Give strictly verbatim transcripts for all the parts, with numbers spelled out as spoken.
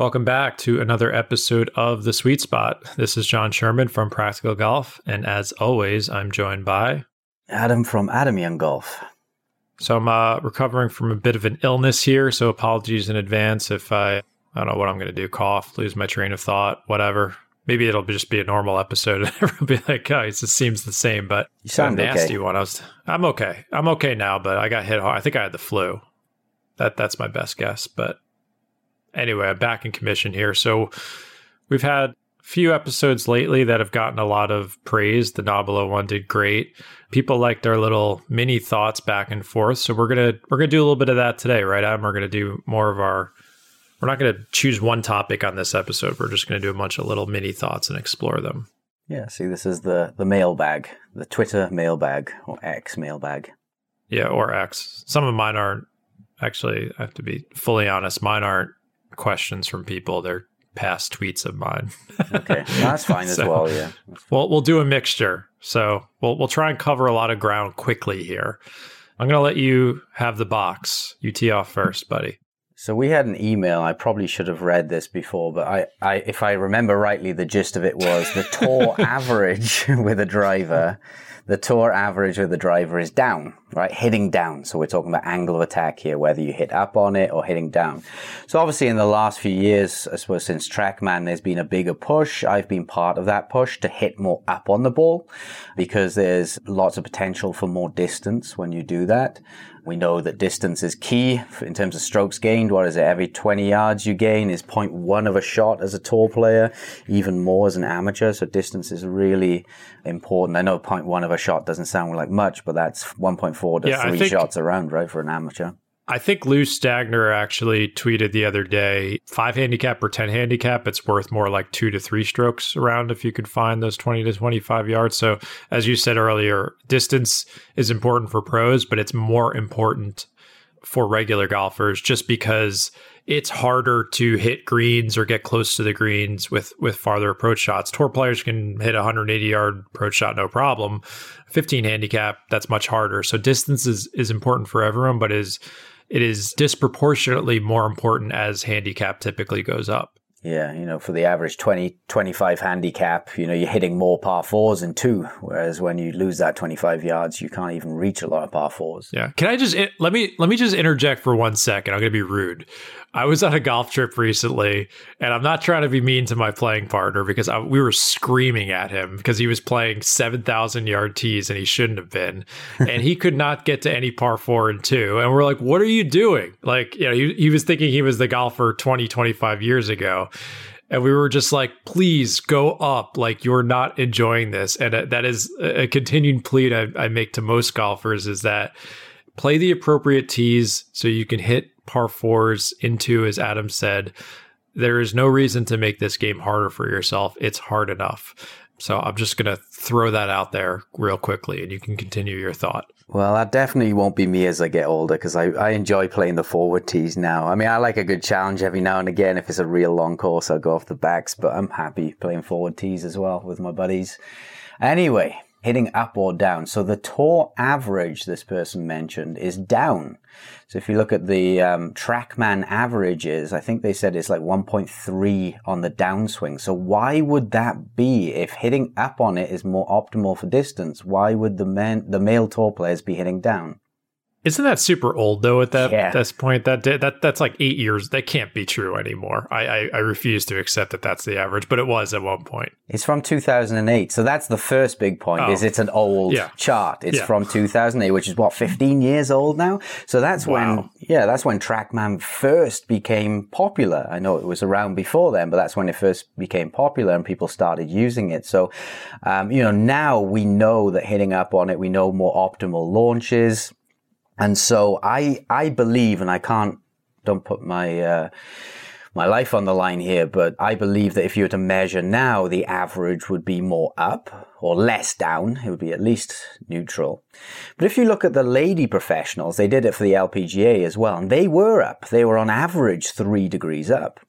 Welcome back to another episode of The Sweet Spot. This is John Sherman from Practical Golf, and as always, I'm joined by... Adam from Adam Young Golf. So I'm uh, recovering from a bit of an illness here, so apologies in advance if I, I don't know what I'm going to do, cough, lose my train of thought, whatever. Maybe it'll just be a normal episode and it'll be like, oh, it just seems the same, but... You sound a nasty okay. one. I was, I'm okay. I'm okay now, but I got hit hard. I think I had the flu. That That's my best guess, but... Anyway, I'm back in commission here. So we've had a few episodes lately that have gotten a lot of praise. The Nabila one did great. People liked our little mini thoughts back and forth. So we're gonna we're gonna do a little bit of that today, right, Adam? We're gonna do more of our we're not gonna choose one topic on this episode. We're just gonna do a bunch of little mini thoughts and explore them. Yeah, see, this is the the mailbag, the Twitter mailbag or X mailbag. Yeah, or X. Some of mine aren't actually, I have to be fully honest, mine aren't questions from people. They're past tweets of mine. Okay, that's fine as so, well. Yeah. Well, we'll do a mixture. So we'll we'll try and cover a lot of ground quickly here. I'm going to let you have the box. You tee off first, buddy. So we had an email. I probably should have read this before, but I, I if I remember rightly, the gist of it was the tour average with a driver. The tour average with the driver is down, right? Hitting down. So we're talking about angle of attack here, whether you hit up on it or hitting down. So obviously in the last few years, I suppose since TrackMan, there's been a bigger push. I've been part of that push to hit more up on the ball because there's lots of potential for more distance when you do that. We know that distance is key in terms of strokes gained. What is it? Every twenty yards you gain is zero point one of a shot as a tour player, even more as an amateur. So distance is really important. I know zero point one of a shot doesn't sound like much, but that's one point four to yeah, three think, shots around, right, for an amateur. I think Lou Stagner actually tweeted the other day, five handicap or ten handicap, it's worth more like two to three strokes around if you could find those twenty to twenty-five yards. So as you said earlier, distance is important for pros, but it's more important for regular golfers just because it's harder to hit greens or get close to the greens with, with farther approach shots. Tour players can hit a one hundred eighty yard approach shot, no problem. fifteen handicap, that's much harder. So distance is, is important for everyone, but is it is disproportionately more important as handicap typically goes up. Yeah, you know, for the average twenty, twenty-five handicap, you know, you're hitting more par fours and two, whereas when you lose that twenty-five yards, you can't even reach a lot of par fours. Yeah. Can I just, let me, let me just interject for one second. I'm going to be rude. I was on a golf trip recently, and I'm not trying to be mean to my playing partner because I, we were screaming at him because he was playing seven thousand yard tees and he shouldn't have been. And he could not get to any par four and two. And we're like, what are you doing? Like, you know, he, he was thinking he was the golfer twenty, twenty-five years ago. And we were just like, please go up, like you're not enjoying this. And that is a continued plea I, I make to most golfers is that play the appropriate tees so you can hit par fours into, as Adam said, there is no reason to make this game harder for yourself. It's hard enough. So I'm just going to throw that out there real quickly and you can continue your thought. Well, that definitely won't be me as I get older because I, I enjoy playing the forward tees now. I mean, I like a good challenge every now and again. If it's a real long course, I'll go off the backs, but I'm happy playing forward tees as well with my buddies. Anyway, hitting up or down. So the tour average this person mentioned is down. So if you look at the um, TrackMan averages, I think they said it's like one point three on the downswing. So why would that be? If hitting up on it is more optimal for distance, why would the men, the male tour players be hitting down? Isn't that super old though? At that yeah. this point, that that that's like eight years. That can't be true anymore. I, I I refuse to accept that that's the average, but it was at one point. It's from two thousand eight, so that's the first big point. Oh. Is it's an old yeah. chart? It's yeah. from two thousand eight, which is what fifteen years old now. So that's wow. when yeah, that's when TrackMan first became popular. I know it was around before then, but that's when it first became popular and people started using it. So, um, you know, now we know that hitting up on it, we know more optimal launches. And so I I believe, and I can't, don't put my uh, my life on the line here, but I believe that if you were to measure now, the average would be more up or less down. It would be at least neutral. But if you look at the lady professionals, they did it for the L P G A as well, and they were up. They were on average three degrees up.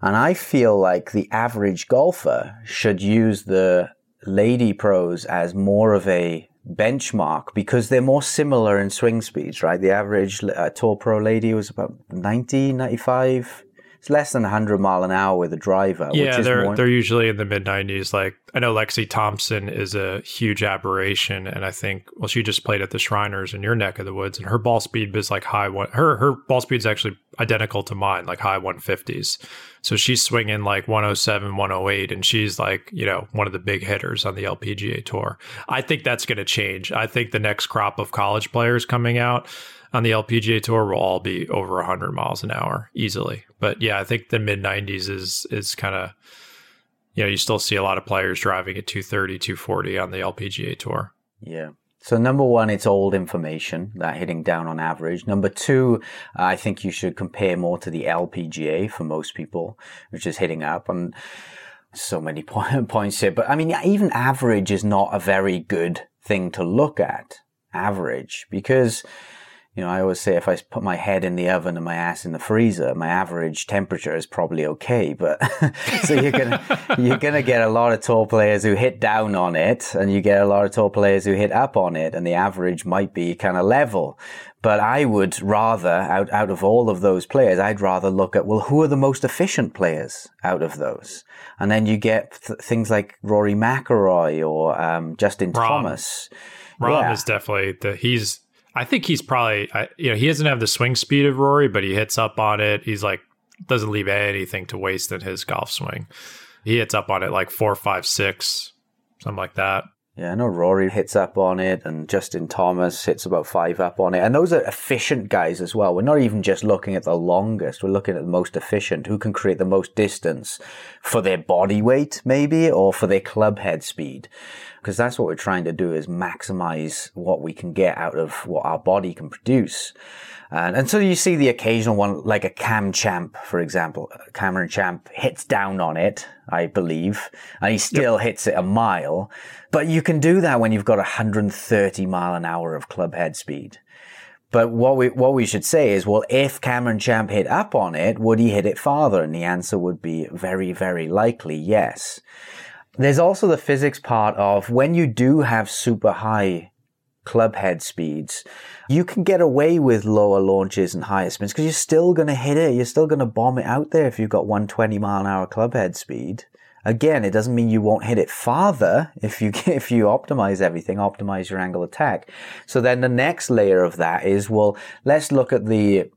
And I feel like the average golfer should use the lady pros as more of a benchmark because they're more similar in swing speeds, right? The average uh, tour pro lady was about ninety, ninety-five it's less than one hundred mile an hour with a driver. Yeah, which is they're more... they're usually in the mid nineties. Like I know Lexi Thompson is a huge aberration, and I think well she just played at the Shriners in your neck of the woods, and her ball speed was like high one. Her her ball speed is actually identical to mine, like high one fifties. So she's swinging like one oh seven, one oh eight, and she's like you know one of the big hitters on the L P G A Tour. I think that's going to change. I think the next crop of college players coming out on the L P G A Tour will all be over one hundred miles an hour easily. But yeah, I think the mid nineties is is kind of, you know, you still see a lot of players driving at two thirty, two forty on the L P G A Tour. Yeah. So number one, it's old information, that hitting down on average. Number two, I think you should compare more to the L P G A for most people, which is hitting up. And so many points here. But I mean, even average is not a very good thing to look at, average, because... You know, I always say if I put my head in the oven and my ass in the freezer, my average temperature is probably okay. But so you're gonna you're gonna get a lot of tour players who hit down on it, and you get a lot of tour players who hit up on it, and the average might be kind of level. But I would rather, out out of all of those players, I'd rather look at, well, who are the most efficient players out of those? And then you get th- things like Rory McIlroy or um, Justin Rahm. Thomas. Rahm yeah. is definitely the he's. I think he's probably, you know, he doesn't have the swing speed of Rory, but he hits up on it. He's like, doesn't leave anything to waste in his golf swing. He hits up on it like four, five, six, something like that. Yeah, I know Rory hits up on it, and Justin Thomas hits about five up on it. And those are efficient guys as well. We're not even just looking at the longest. We're looking at the most efficient, who can create the most distance for their body weight, maybe, or for their club head speed. Because that's what we're trying to do, is maximize what we can get out of what our body can produce. And, and so you see the occasional one, like a Cam Champ, for example. Cameron Champ hits down on it, I believe, and he still yep. hits it a mile. But you can do that when you've got one hundred thirty mile an hour of club head speed. But what we what we should say is, well, if Cameron Champ hit up on it, would he hit it farther? And the answer would be very, very likely yes. There's also the physics part of when you do have super high club head speeds, you can get away with lower launches and higher spins because you're still going to hit it. You're still going to bomb it out there if you've got one hundred twenty mile an hour club head speed. Again, it doesn't mean you won't hit it farther if you if you optimize everything, optimize your angle of attack. So then the next layer of that is, well, let's look at the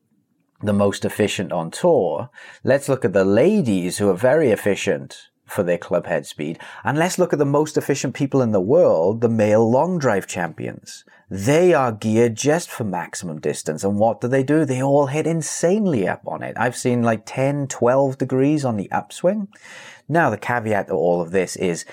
the most efficient on tour. Let's look at the ladies who are very efficient for their club head speed. And let's look at the most efficient people in the world, the male long drive champions. They are geared just for maximum distance. And what do they do? They all hit insanely up on it. I've seen like ten, twelve degrees on the upswing. Now, the caveat to all of this is,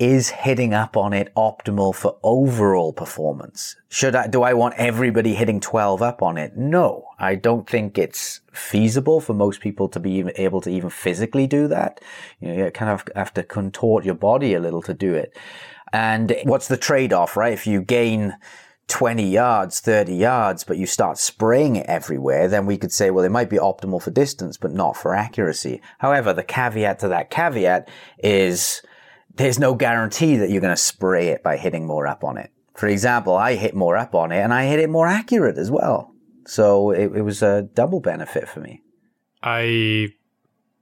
is hitting up on it optimal for overall performance? Should I, do I want everybody hitting twelve up on it? No, I don't think it's feasible for most people to be able to even physically do that. You know, you kind of have to contort your body a little to do it. And what's the trade-off, right? If you gain twenty yards, thirty yards, but you start spraying it everywhere, then we could say, well, it might be optimal for distance, but not for accuracy. However, the caveat to that caveat is, there's no guarantee that you're going to spray it by hitting more up on it. For example, I hit more up on it, and I hit it more accurate as well. So it, it was a double benefit for me. I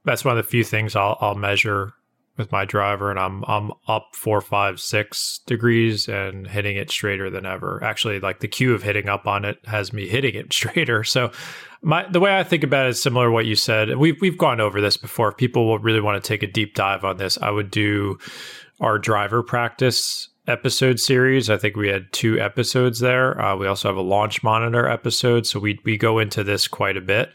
that's one of the few things I'll, I'll measure with my driver, and I'm I'm up four, five, six degrees and hitting it straighter than ever. Actually, like the cue of hitting up on it has me hitting it straighter. So my the way I think about it is similar to what you said. We've we've gone over this before. If people will really want to take a deep dive on this, I would do our driver practice episode series. I think we had two episodes there. Uh, we also have a launch monitor episode, so we we go into this quite a bit.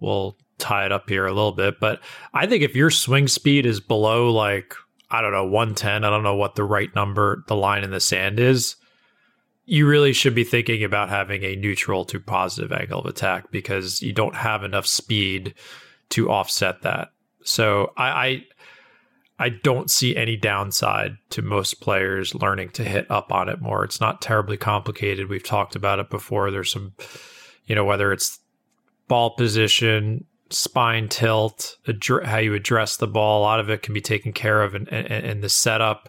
We'll tie it up here a little bit, but I think if your swing speed is below, like, I don't know, one ten, I don't know what the right number, the line in the sand is, you really should be thinking about having a neutral to positive angle of attack because you don't have enough speed to offset that. So I, I, I don't see any downside to most players learning to hit up on it more. It's not terribly complicated. We've talked about it before. There's some, you know, whether it's ball position, spine tilt, adri- how you address the ball. A lot of it can be taken care of in, in, in the setup.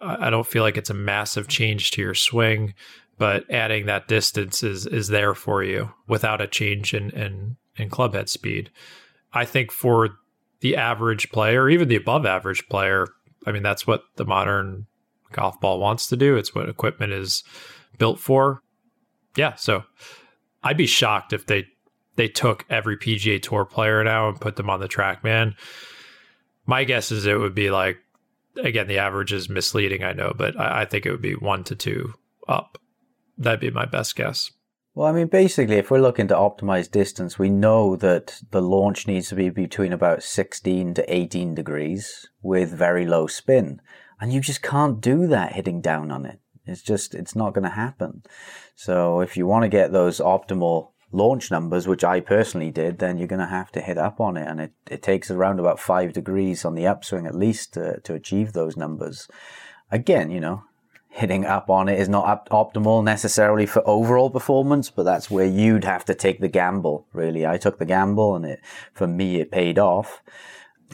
I don't feel like it's a massive change to your swing, but adding that distance is is there for you without a change in, in, in club head speed. I think for the average player, even the above average player, I mean, that's what the modern golf ball wants to do. It's what equipment is built for. Yeah, so I'd be shocked if they they took every P G A Tour player now and put them on the TrackMan. My guess is it would be like, again, the average is misleading, I know, but I, I think it would be one to two up. That'd be my best guess. Well, I mean, basically, if we're looking to optimize distance, we know that the launch needs to be between about sixteen to eighteen degrees with very low spin. And you just can't do that hitting down on it. It's just, it's not going to happen. So if you want to get those optimal launch numbers, which I personally did, then you're going to have to hit up on it. And it, it takes around about five degrees on the upswing at least to, to achieve those numbers. Again, you know, hitting up on it is not up optimal necessarily for overall performance, but that's where you'd have to take the gamble, really. I took the gamble, and it, for me, it paid off.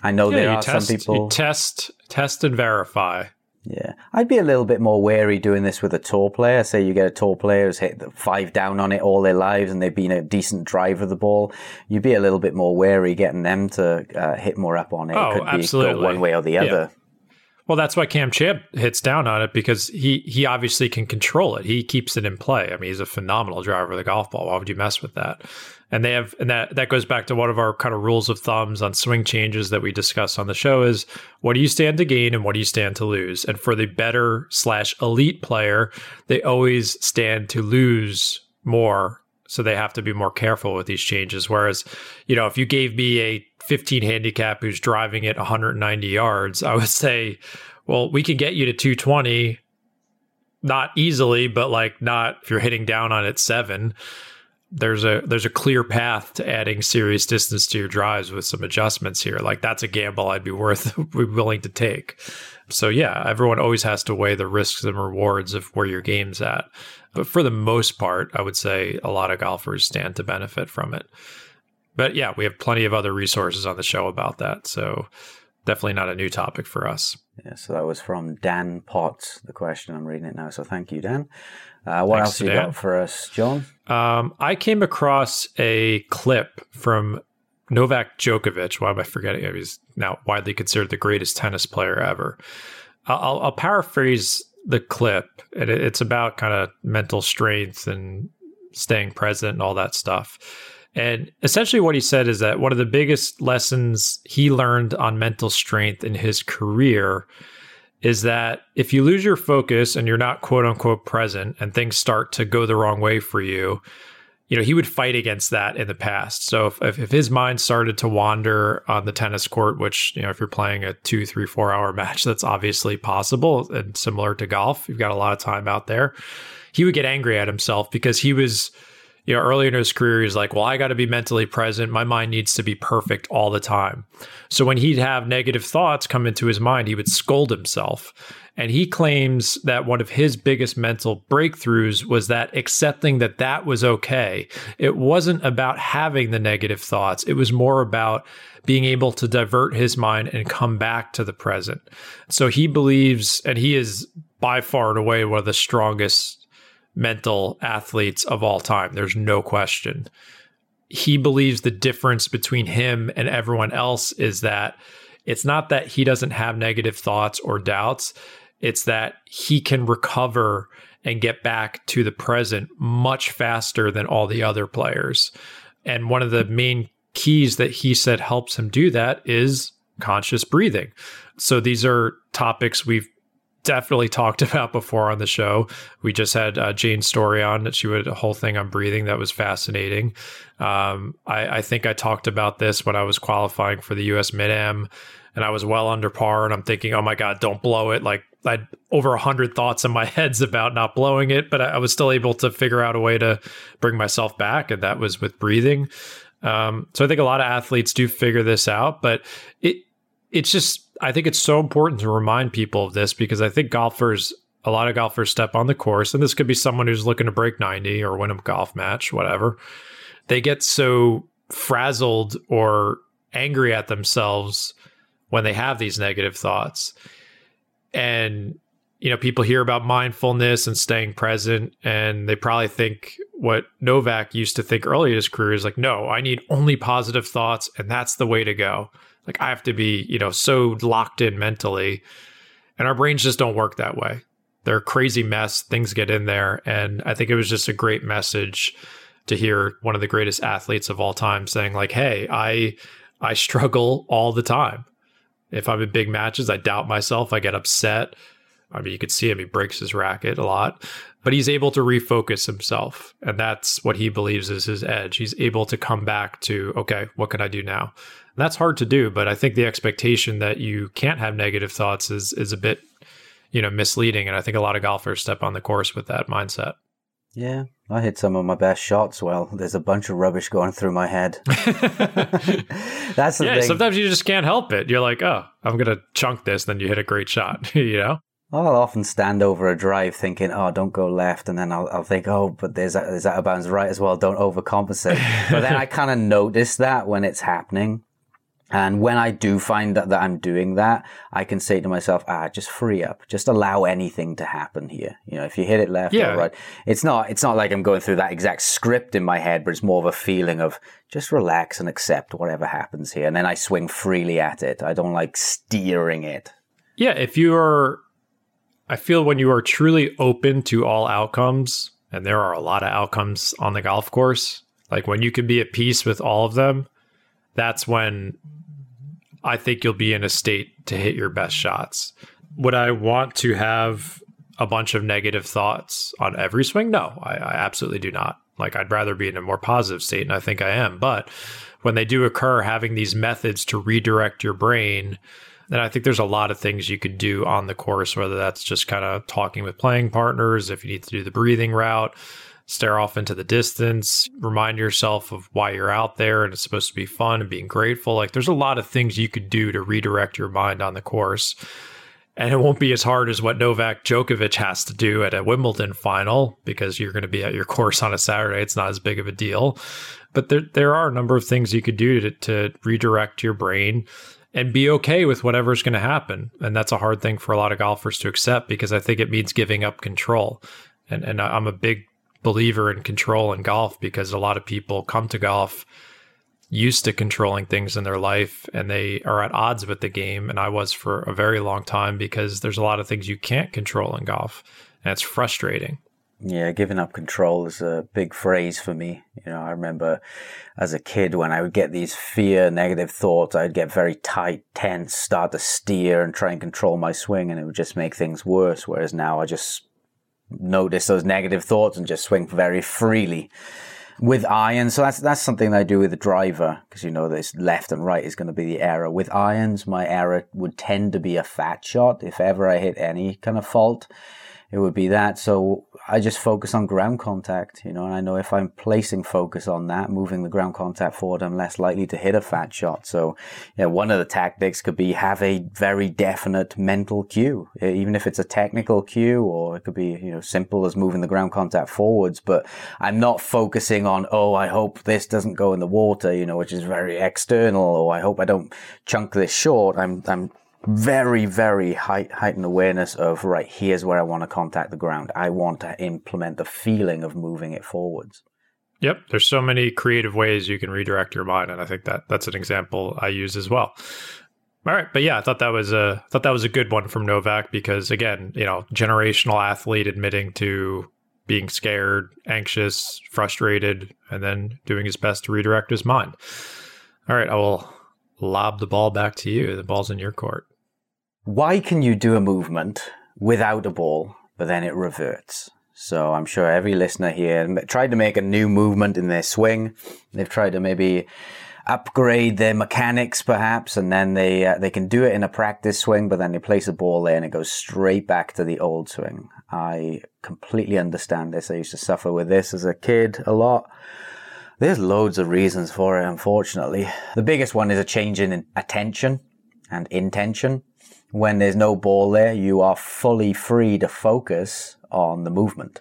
I know yeah, there are test, some people... You test, test and verify. Yeah. I'd be a little bit more wary doing this with a tour player. Say you get a tour player who's hit the five down on it all their lives and they've been a decent driver of the ball. You'd be a little bit more wary getting them to uh, hit more up on it. Oh, it could absolutely. Be go one way or the other. Yeah. Well, that's why Cam Champ hits down on it, because he, he obviously can control it. He keeps it in play. I mean, he's a phenomenal driver of the golf ball. Why would you mess with that? And they have, and that, that goes back to one of our kind of rules of thumbs on swing changes that we discuss on the show is, what do you stand to gain and what do you stand to lose? And for the better slash elite player, they always stand to lose more. So they have to be more careful with these changes. Whereas, you know, if you gave me a fifteen handicap who's driving it one hundred ninety yards, I would say, well, we can get you to two twenty, not easily, but like not if you're hitting down on it seven. There's a there's a clear path to adding serious distance to your drives with some adjustments here. Like, that's a gamble I'd be worth be willing to take. So yeah, everyone always has to weigh the risks and rewards of where your game's at. But for the most part, I would say a lot of golfers stand to benefit from it. But yeah, we have plenty of other resources on the show about that. So definitely not a new topic for us. Yeah, so that was from Dan Potts, the question. I'm reading it now. So thank you, Dan. Uh, what Thanks else you Dan. Got for us, John? Um, I came across a clip from Novak Djokovic. Why am I forgetting? I mean, he's now widely considered the greatest tennis player ever. I'll, I'll paraphrase the clip, and it's about kind of mental strength and staying present and all that stuff. And essentially what he said is that one of the biggest lessons he learned on mental strength in his career is that if you lose your focus and you're not quote unquote present and things start to go the wrong way for you, you know, he would fight against that in the past. So if, if his mind started to wander on the tennis court, which, you know, if you're playing a two, three, four hour match, that's obviously possible. And similar to golf, you've got a lot of time out there. He would get angry at himself because he was, you know, earlier in his career, he's like, well, I got to be mentally present. My mind needs to be perfect all the time. So when he'd have negative thoughts come into his mind, he would scold himself. And he claims that one of his biggest mental breakthroughs was that accepting that that was okay. It wasn't about having the negative thoughts. It was more about being able to divert his mind and come back to the present. So he believes, and he is by far and away one of the strongest mental athletes of all time. There's no question. He believes the difference between him and everyone else is that it's not that he doesn't have negative thoughts or doubts. It's that he can recover and get back to the present much faster than all the other players. And one of the main keys that he said helps him do that is conscious breathing. So these are topics we've definitely talked about before on the show. We just had uh, Jane Story on, that she did a whole thing on breathing that was fascinating. Um, I, I think I talked about this when I was qualifying for the U S Mid-Am, and I was well under par. And I'm thinking, oh my God, don't blow it! Like, I had over a hundred thoughts in my heads about not blowing it, but I, I was still able to figure out a way to bring myself back, and that was with breathing. Um, so I think a lot of athletes do figure this out, but it it's just. I think it's so important to remind people of this, because I think golfers, a lot of golfers step on the course, and this could be someone who's looking to break ninety or win a golf match, whatever. They get so frazzled or angry at themselves when they have these negative thoughts. And you know, people hear about mindfulness and staying present, and they probably think what Novak used to think early in his career is like, no, I need only positive thoughts, and that's the way to go. Like, I have to be, you know, so locked in mentally. And our brains just don't work that way. They're a crazy mess. Things get in there. And I think it was just a great message to hear one of the greatest athletes of all time saying like, hey, I I struggle all the time. If I'm in big matches, I doubt myself. I get upset. I mean, you could see him. He breaks his racket a lot, but he's able to refocus himself. And that's what he believes is his edge. He's able to come back to, okay, what can I do now? And that's hard to do. But I think the expectation that you can't have negative thoughts is is a bit, you know, misleading. And I think a lot of golfers step on the course with that mindset. Yeah, I hit some of my best shots. Well, there's a bunch of rubbish going through my head. That's the yeah, thing. Sometimes you just can't help it. You're like, oh, I'm going to chunk this. Then you hit a great shot, you know? I'll often stand over a drive thinking, oh, don't go left. And then I'll, I'll think, oh, but there's, there's out of bounds right as well. Don't overcompensate. But then I kind of notice that when it's happening. And when I do find that, that I'm doing that, I can say to myself, ah, just free up. Just allow anything to happen here. You know, if you hit it left yeah. or right. It's not, it's not like I'm going through that exact script in my head, but it's more of a feeling of just relax and accept whatever happens here. And then I swing freely at it. I don't like steering it. Yeah, if you are... I feel when you are truly open to all outcomes, and there are a lot of outcomes on the golf course, like when you can be at peace with all of them, that's when I think you'll be in a state to hit your best shots. Would I want to have a bunch of negative thoughts on every swing? No, I, I absolutely do not. Like, I'd rather be in a more positive state, and I think I am. But when they do occur, having these methods to redirect your brain. And I think there's a lot of things you could do on the course, whether that's just kind of talking with playing partners, if you need to do the breathing route, stare off into the distance, remind yourself of why you're out there and it's supposed to be fun and being grateful. Like, there's a lot of things you could do to redirect your mind on the course. And it won't be as hard as what Novak Djokovic has to do at a Wimbledon final, because you're going to be at your course on a Saturday. It's not as big of a deal. But there, there are a number of things you could do to, to redirect your brain and be okay with whatever's going to happen. And that's a hard thing for a lot of golfers to accept, because I think it means giving up control. And and I'm a big believer in control in golf, because a lot of people come to golf used to controlling things in their life, and they are at odds with the game. And I was for a very long time, because there's a lot of things you can't control in golf. And it's frustrating. Yeah, giving up control is a big phrase for me. You know, I remember as a kid when I would get these fear, negative thoughts, I'd get very tight, tense, start to steer and try and control my swing, and it would just make things worse. Whereas now I just notice those negative thoughts and just swing very freely with irons. So that's that's something that I do with the driver, because you know this left and right is going to be the error. With irons, my error would tend to be a fat shot. If ever I hit any kind of fault, it would be that. So I just focus on ground contact, you know, and I know if I'm placing focus on that, moving the ground contact forward, I'm less likely to hit a fat shot. So, you know, one of the tactics could be have a very definite mental cue, even if it's a technical cue, or it could be, you know, simple as moving the ground contact forwards. But I'm not focusing on, oh, I hope this doesn't go in the water, you know, which is very external, or I hope I don't chunk this short. I'm, I'm, Very, very high, heightened awareness of, right, here's where I want to contact the ground. I want to implement the feeling of moving it forwards. Yep. There's so many creative ways you can redirect your mind. And I think that that's an example I use as well. All right. But yeah, I thought that was a, I thought that was a good one from Novak, because again, you know, generational athlete admitting to being scared, anxious, frustrated, and then doing his best to redirect his mind. All right. I will lob the ball back to you. The ball's in your court. Why can you do a movement without a ball, but then it reverts? So I'm sure every listener here tried to make a new movement in their swing. They've tried to maybe upgrade their mechanics, perhaps, and then they uh, they can do it in a practice swing, but then they place a ball there and it goes straight back to the old swing. I completely understand this. I used to suffer with this as a kid a lot. There's loads of reasons for it, unfortunately. The biggest one is a change in attention and intention. When there's no ball there, you are fully free to focus on the movement.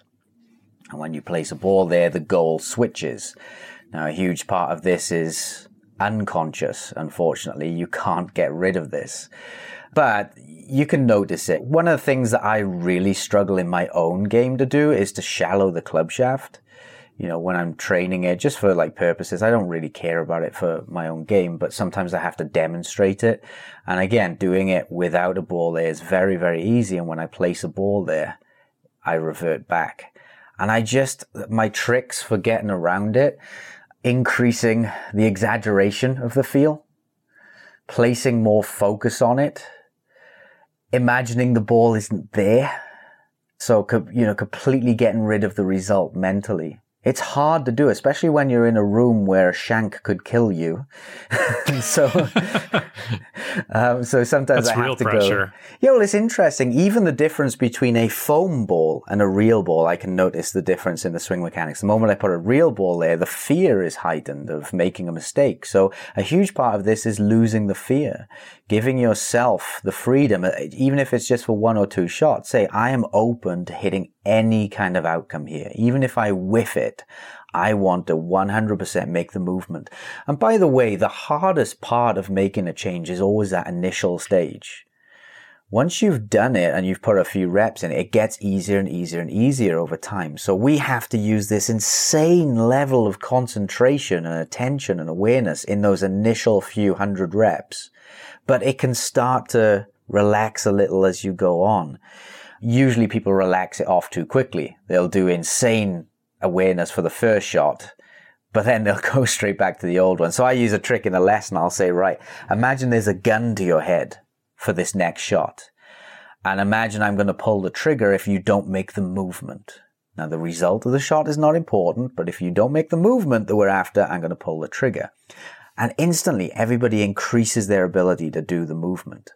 And when you place a ball there, the goal switches. Now, a huge part of this is unconscious, unfortunately. You can't get rid of this. But you can notice it. One of the things that I really struggle in my own game to do is to shallow the club shaft. You know, when I'm training it, just for like purposes, I don't really care about it for my own game, but sometimes I have to demonstrate it. And again, doing it without a ball there is very, very easy. And when I place a ball there, I revert back. And I just, my tricks for getting around it, increasing the exaggeration of the feel, placing more focus on it, imagining the ball isn't there. So, you know, completely getting rid of the result mentally. It's hard to do, especially when you're in a room where a shank could kill you. so, um, so sometimes That's I have real to pressure. go. Yeah, well, it's interesting. Even the difference between a foam ball and a real ball, I can notice the difference in the swing mechanics. The moment I put a real ball there, the fear is heightened of making a mistake. So a huge part of this is losing the fear, giving yourself the freedom, even if it's just for one or two shots. Say, I am open to hitting any kind of outcome here. Even if I whiff it, I want to one hundred percent make the movement. And by the way, the hardest part of making a change is always that initial stage. Once you've done it and you've put a few reps in, it gets easier and easier and easier over time. So we have to use this insane level of concentration and attention and awareness in those initial few hundred reps. But it can start to relax a little as you go on. Usually people relax it off too quickly. They'll do insane awareness for the first shot, but then they'll go straight back to the old one. So I use a trick in a lesson. I'll say, right, imagine there's a gun to your head for this next shot. And imagine I'm going to pull the trigger if you don't make the movement. Now, the result of the shot is not important, but if you don't make the movement that we're after, I'm going to pull the trigger. And instantly, everybody increases their ability to do the movement.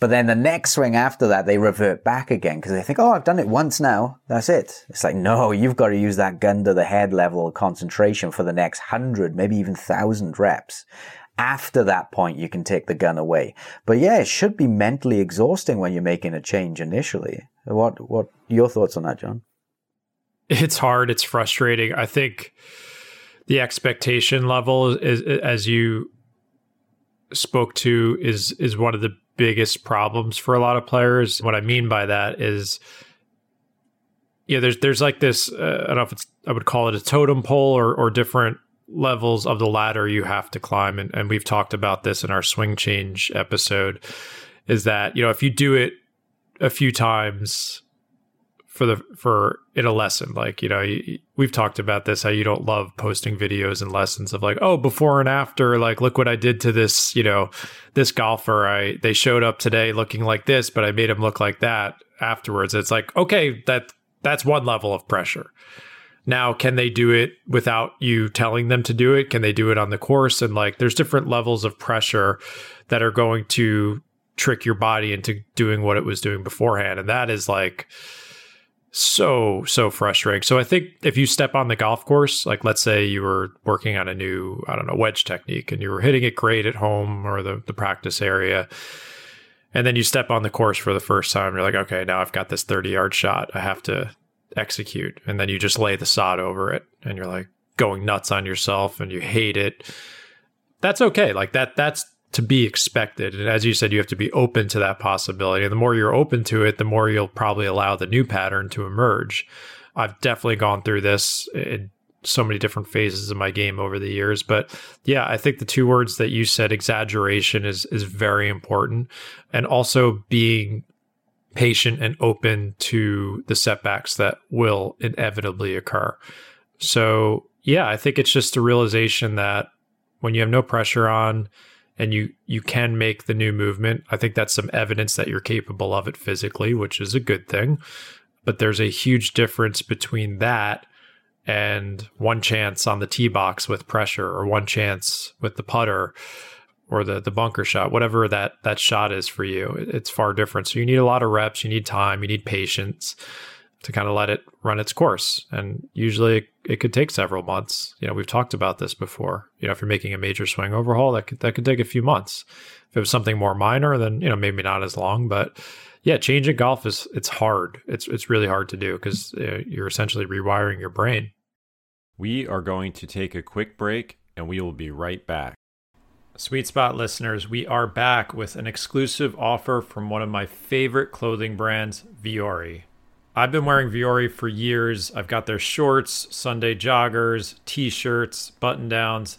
But then the next swing after that, they revert back again because they think, oh, I've done it once now. That's it. It's like, no, you've got to use that gun to the head level of concentration for the next hundred, maybe even thousand reps. After that point, you can take the gun away. But yeah, it should be mentally exhausting when you're making a change initially. What, what your thoughts on that, John? It's hard. It's frustrating. I think the expectation level is, as you spoke to, is, is one of the biggest problems for a lot of players. What I mean by that is, yeah, there's there's like this, uh, I don't know if it's, I would call it a totem pole or or different levels of the ladder you have to climb. And, and we've talked about this in our swing change episode, is that, you know, if you do it a few times for the, for in a lesson, like, you know, you, we've talked about this, how you don't love posting videos and lessons of like, oh, before and after, like, look what I did to this, you know, this golfer. I, they showed up today looking like this, but I made him look like that afterwards. It's like, okay, that that's one level of pressure. Now, can they do it without you telling them to do it? Can they do it on the course? And like, there's different levels of pressure that are going to trick your body into doing what it was doing beforehand. And that is like, So, so frustrating. So I think if you step on the golf course, like let's say you were working on a new, I don't know, wedge technique and you were hitting it great at home or the, the practice area. And then you step on the course for the first time. You're like, okay, now I've got this thirty yard shot. I have to execute. And then you just lay the sod over it and you're like going nuts on yourself and you hate it. That's okay. Like that, that's to be expected. And as you said, you have to be open to that possibility. And the more you're open to it, the more you'll probably allow the new pattern to emerge. I've definitely gone through this in so many different phases of my game over the years. But yeah, I think the two words that you said, exaggeration, is is very important. And also being patient and open to the setbacks that will inevitably occur. So yeah, I think it's just a realization that when you have no pressure on, and you you can make the new movement, I think that's some evidence that you're capable of it physically, which is a good thing. But there's a huge difference between that and one chance on the tee box with pressure or one chance with the putter or the, the bunker shot, whatever that, that shot is for you. It's far different. So you need a lot of reps, you need time, you need patience to kind of let it run its course. And usually it, it could take several months. You know, we've talked about this before. You know, if you're making a major swing overhaul, that could, that could take a few months. If it was something more minor, then, you know, maybe not as long. But yeah, changing golf is, it's hard. It's, it's really hard to do because uh, you're essentially rewiring your brain. We are going to take a quick break and we will be right back. Sweet Spot listeners, we are back with an exclusive offer from one of my favorite clothing brands, Vuori. I've been wearing Vuori for years. I've got their shorts, Sunday joggers, t-shirts, button-downs.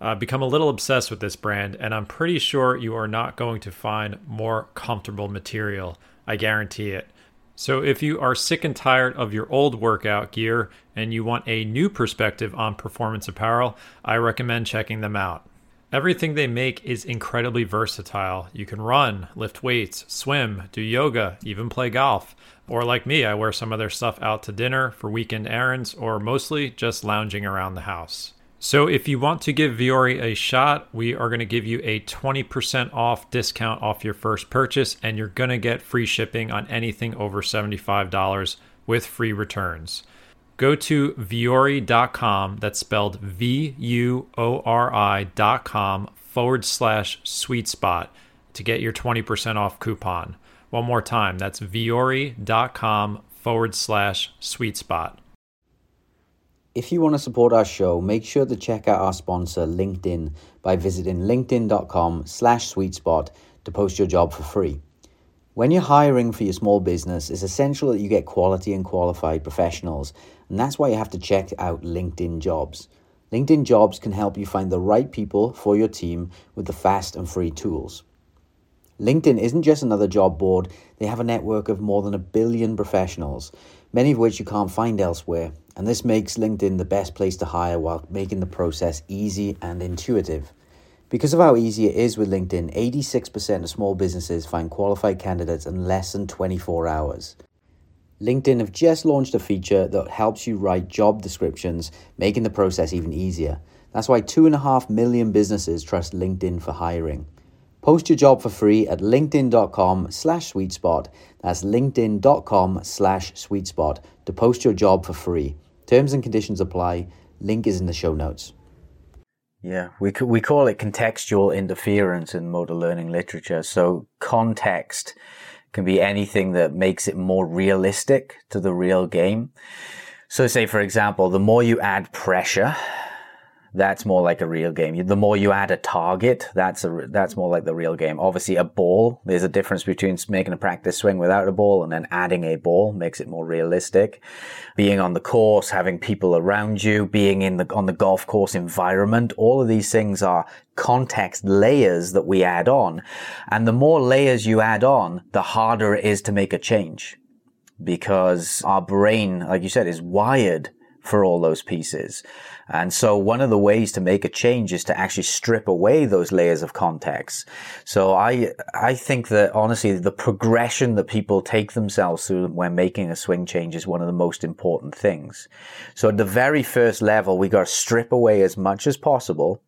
I've become a little obsessed with this brand, and I'm pretty sure you are not going to find more comfortable material. I guarantee it. So if you are sick and tired of your old workout gear and you want a new perspective on performance apparel, I recommend checking them out. Everything they make is incredibly versatile. You can run, lift weights, swim, do yoga, even play golf. Or like me, I wear some of their stuff out to dinner, for weekend errands, or mostly just lounging around the house. So if you want to give Vuori a shot, we are going to give you a twenty percent off discount off your first purchase, and you're going to get free shipping on anything over seventy-five dollars with free returns. Go to vuori dot com, that's spelled V U O R I dot com forward slash sweet spot to get your twenty percent off coupon. One more time, that's vuori dot com forward slash sweet spot. If you want to support our show, make sure to check out our sponsor, LinkedIn, by visiting linkedin.com slash sweet spot to post your job for free. When you're hiring for your small business, it's essential that you get quality and qualified professionals, and that's why you have to check out LinkedIn Jobs. LinkedIn Jobs can help you find the right people for your team with the fast and free tools. LinkedIn isn't just another job board. They have a network of more than a billion professionals, many of which you can't find elsewhere, and this makes LinkedIn the best place to hire while making the process easy and intuitive. Because of how easy it is with LinkedIn, eighty-six percent of small businesses find qualified candidates in less than twenty-four hours. LinkedIn have just launched a feature that helps you write job descriptions, making the process even easier. That's why two point five million businesses trust LinkedIn for hiring. Post your job for free at linkedin.com slash sweet spot. That's linkedin.com slash sweet spot to post your job for free. Terms and conditions apply. Link is in the show notes. Yeah, we we call it contextual interference in motor learning literature. So context can be anything that makes it more realistic to the real game. So say, for example, the more you add pressure, that's more like a real game. The more you add a target, that's a that's more like the real game. Obviously, a ball, there's a difference between making a practice swing without a ball and then adding a ball makes it more realistic. Being on the course, having people around you, being in the on the golf course environment, all of these things are context layers that we add on. And the more layers you add on, the harder it is to make a change, because our brain, like you said, is wired for all those pieces. And so one of the ways to make a change is to actually strip away those layers of context. So I I think that, honestly, the progression that people take themselves through when making a swing change is one of the most important things. So at the very first level, we got to strip away as much as possible.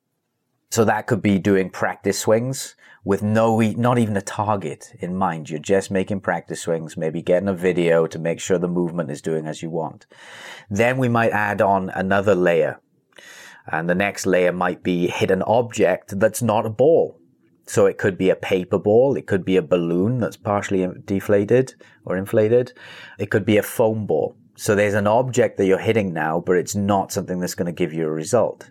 So that could be doing practice swings with no, not even a target in mind. You're just making practice swings, maybe getting a video to make sure the movement is doing as you want. Then we might add on another layer. And the next layer might be hit an object that's not a ball. So it could be a paper ball. It could be a balloon that's partially deflated or inflated. It could be a foam ball. So there's an object that you're hitting now, but it's not something that's going to give you a result.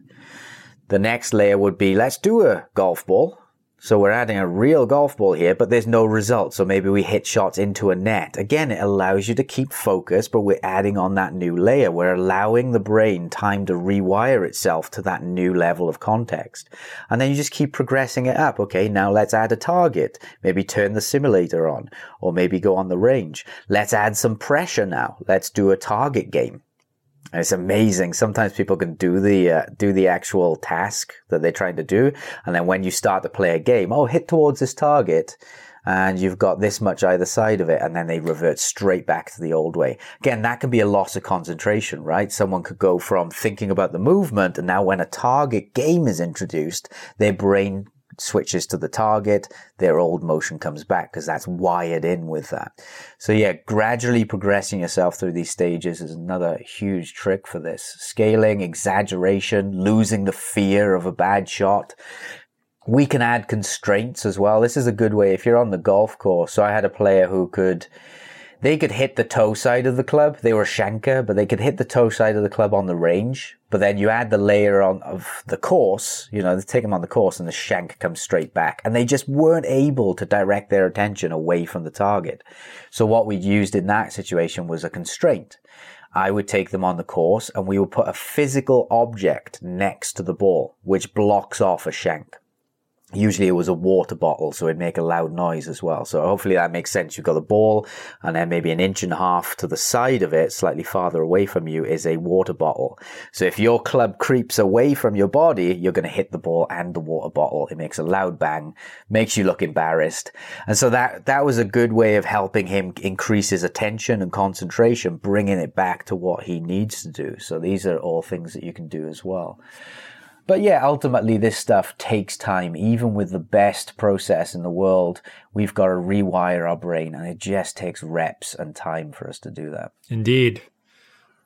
The next layer would be, let's do a golf ball. So we're adding a real golf ball here, but there's no result. So maybe we hit shots into a net. Again, it allows you to keep focus, but we're adding on that new layer. We're allowing the brain time to rewire itself to that new level of context. And then you just keep progressing it up. Okay, now let's add a target. Maybe turn the simulator on, or maybe go on the range. Let's add some pressure now. Let's do a target game. And it's amazing. Sometimes people can do the uh, do the actual task that they're trying to do, and then when you start to play a game, oh, hit towards this target, and you've got this much either side of it, and then they revert straight back to the old way. Again, that can be a loss of concentration, right? Someone could go from thinking about the movement, and now when a target game is introduced, their brain switches to the target, their old motion comes back because that's wired in with that. So yeah, gradually progressing yourself through these stages is another huge trick for this. Scaling, exaggeration, losing the fear of a bad shot. We can add constraints as well. This is a good way if you're on the golf course. So I had a player who could they could hit the toe side of the club. They were shanker, but they could hit the toe side of the club on the range. But then you add the layer on of the course, you know, they take them on the course and the shank comes straight back. And they just weren't able to direct their attention away from the target. So what we used in that situation was a constraint. I would take them on the course and we would put a physical object next to the ball, which blocks off a shank. Usually it was a water bottle, so it'd make a loud noise as well. So hopefully that makes sense. You've got the ball, and then maybe an inch and a half to the side of it, slightly farther away from you, is a water bottle. So if your club creeps away from your body, you're going to hit the ball and the water bottle. It makes a loud bang, makes you look embarrassed. And so that, that was a good way of helping him increase his attention and concentration, bringing it back to what he needs to do. So these are all things that you can do as well. But yeah, ultimately this stuff takes time. Even with the best process in the world, we've got to rewire our brain, and it just takes reps and time for us to do that. Indeed.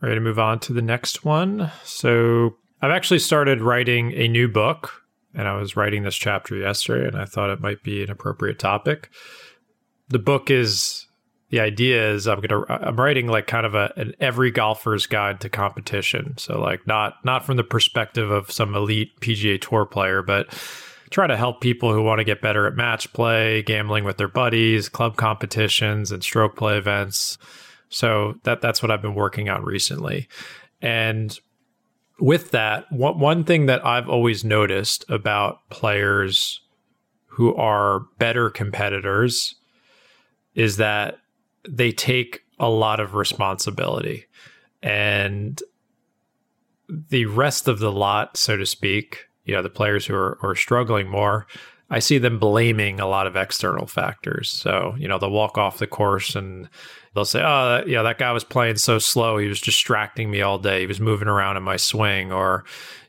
We're going to move on to the next one. So I've actually started writing a new book, and I was writing this chapter yesterday, and I thought it might be an appropriate topic. The book is, the idea is I'm going to, I'm writing like kind of a, an every golfer's guide to competition. So like not, not from the perspective of some elite P G A Tour player, but try to help people who want to get better at match play, gambling with their buddies, club competitions, and stroke play events. So that, that's what I've been working on recently. And with that, one, one thing that I've always noticed about players who are better competitors is that they take a lot of responsibility, and the rest of the lot, so to speak, you know, the players who are, are struggling more, I see them blaming a lot of external factors. So, you know, they'll walk off the course and they'll say, oh, that, you know, that guy was playing so slow. He was distracting me all day. He was moving around in my swing, or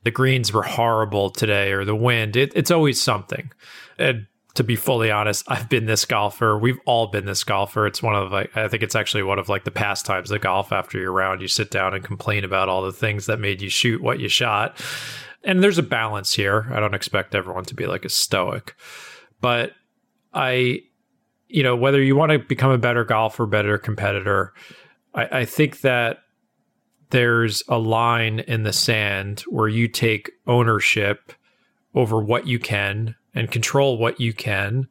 the greens were horrible today, or the wind. It, it's always something. And to be fully honest, I've been this golfer. We've all been this golfer. It's one of like, I think it's actually one of like the pastimes of golf. After your round, you sit down and complain about all the things that made you shoot what you shot. And there's a balance here. I don't expect everyone to be like a stoic, but I, you know, whether you want to become a better golfer, better competitor, I, I think that there's a line in the sand where you take ownership over what you can and control what you can.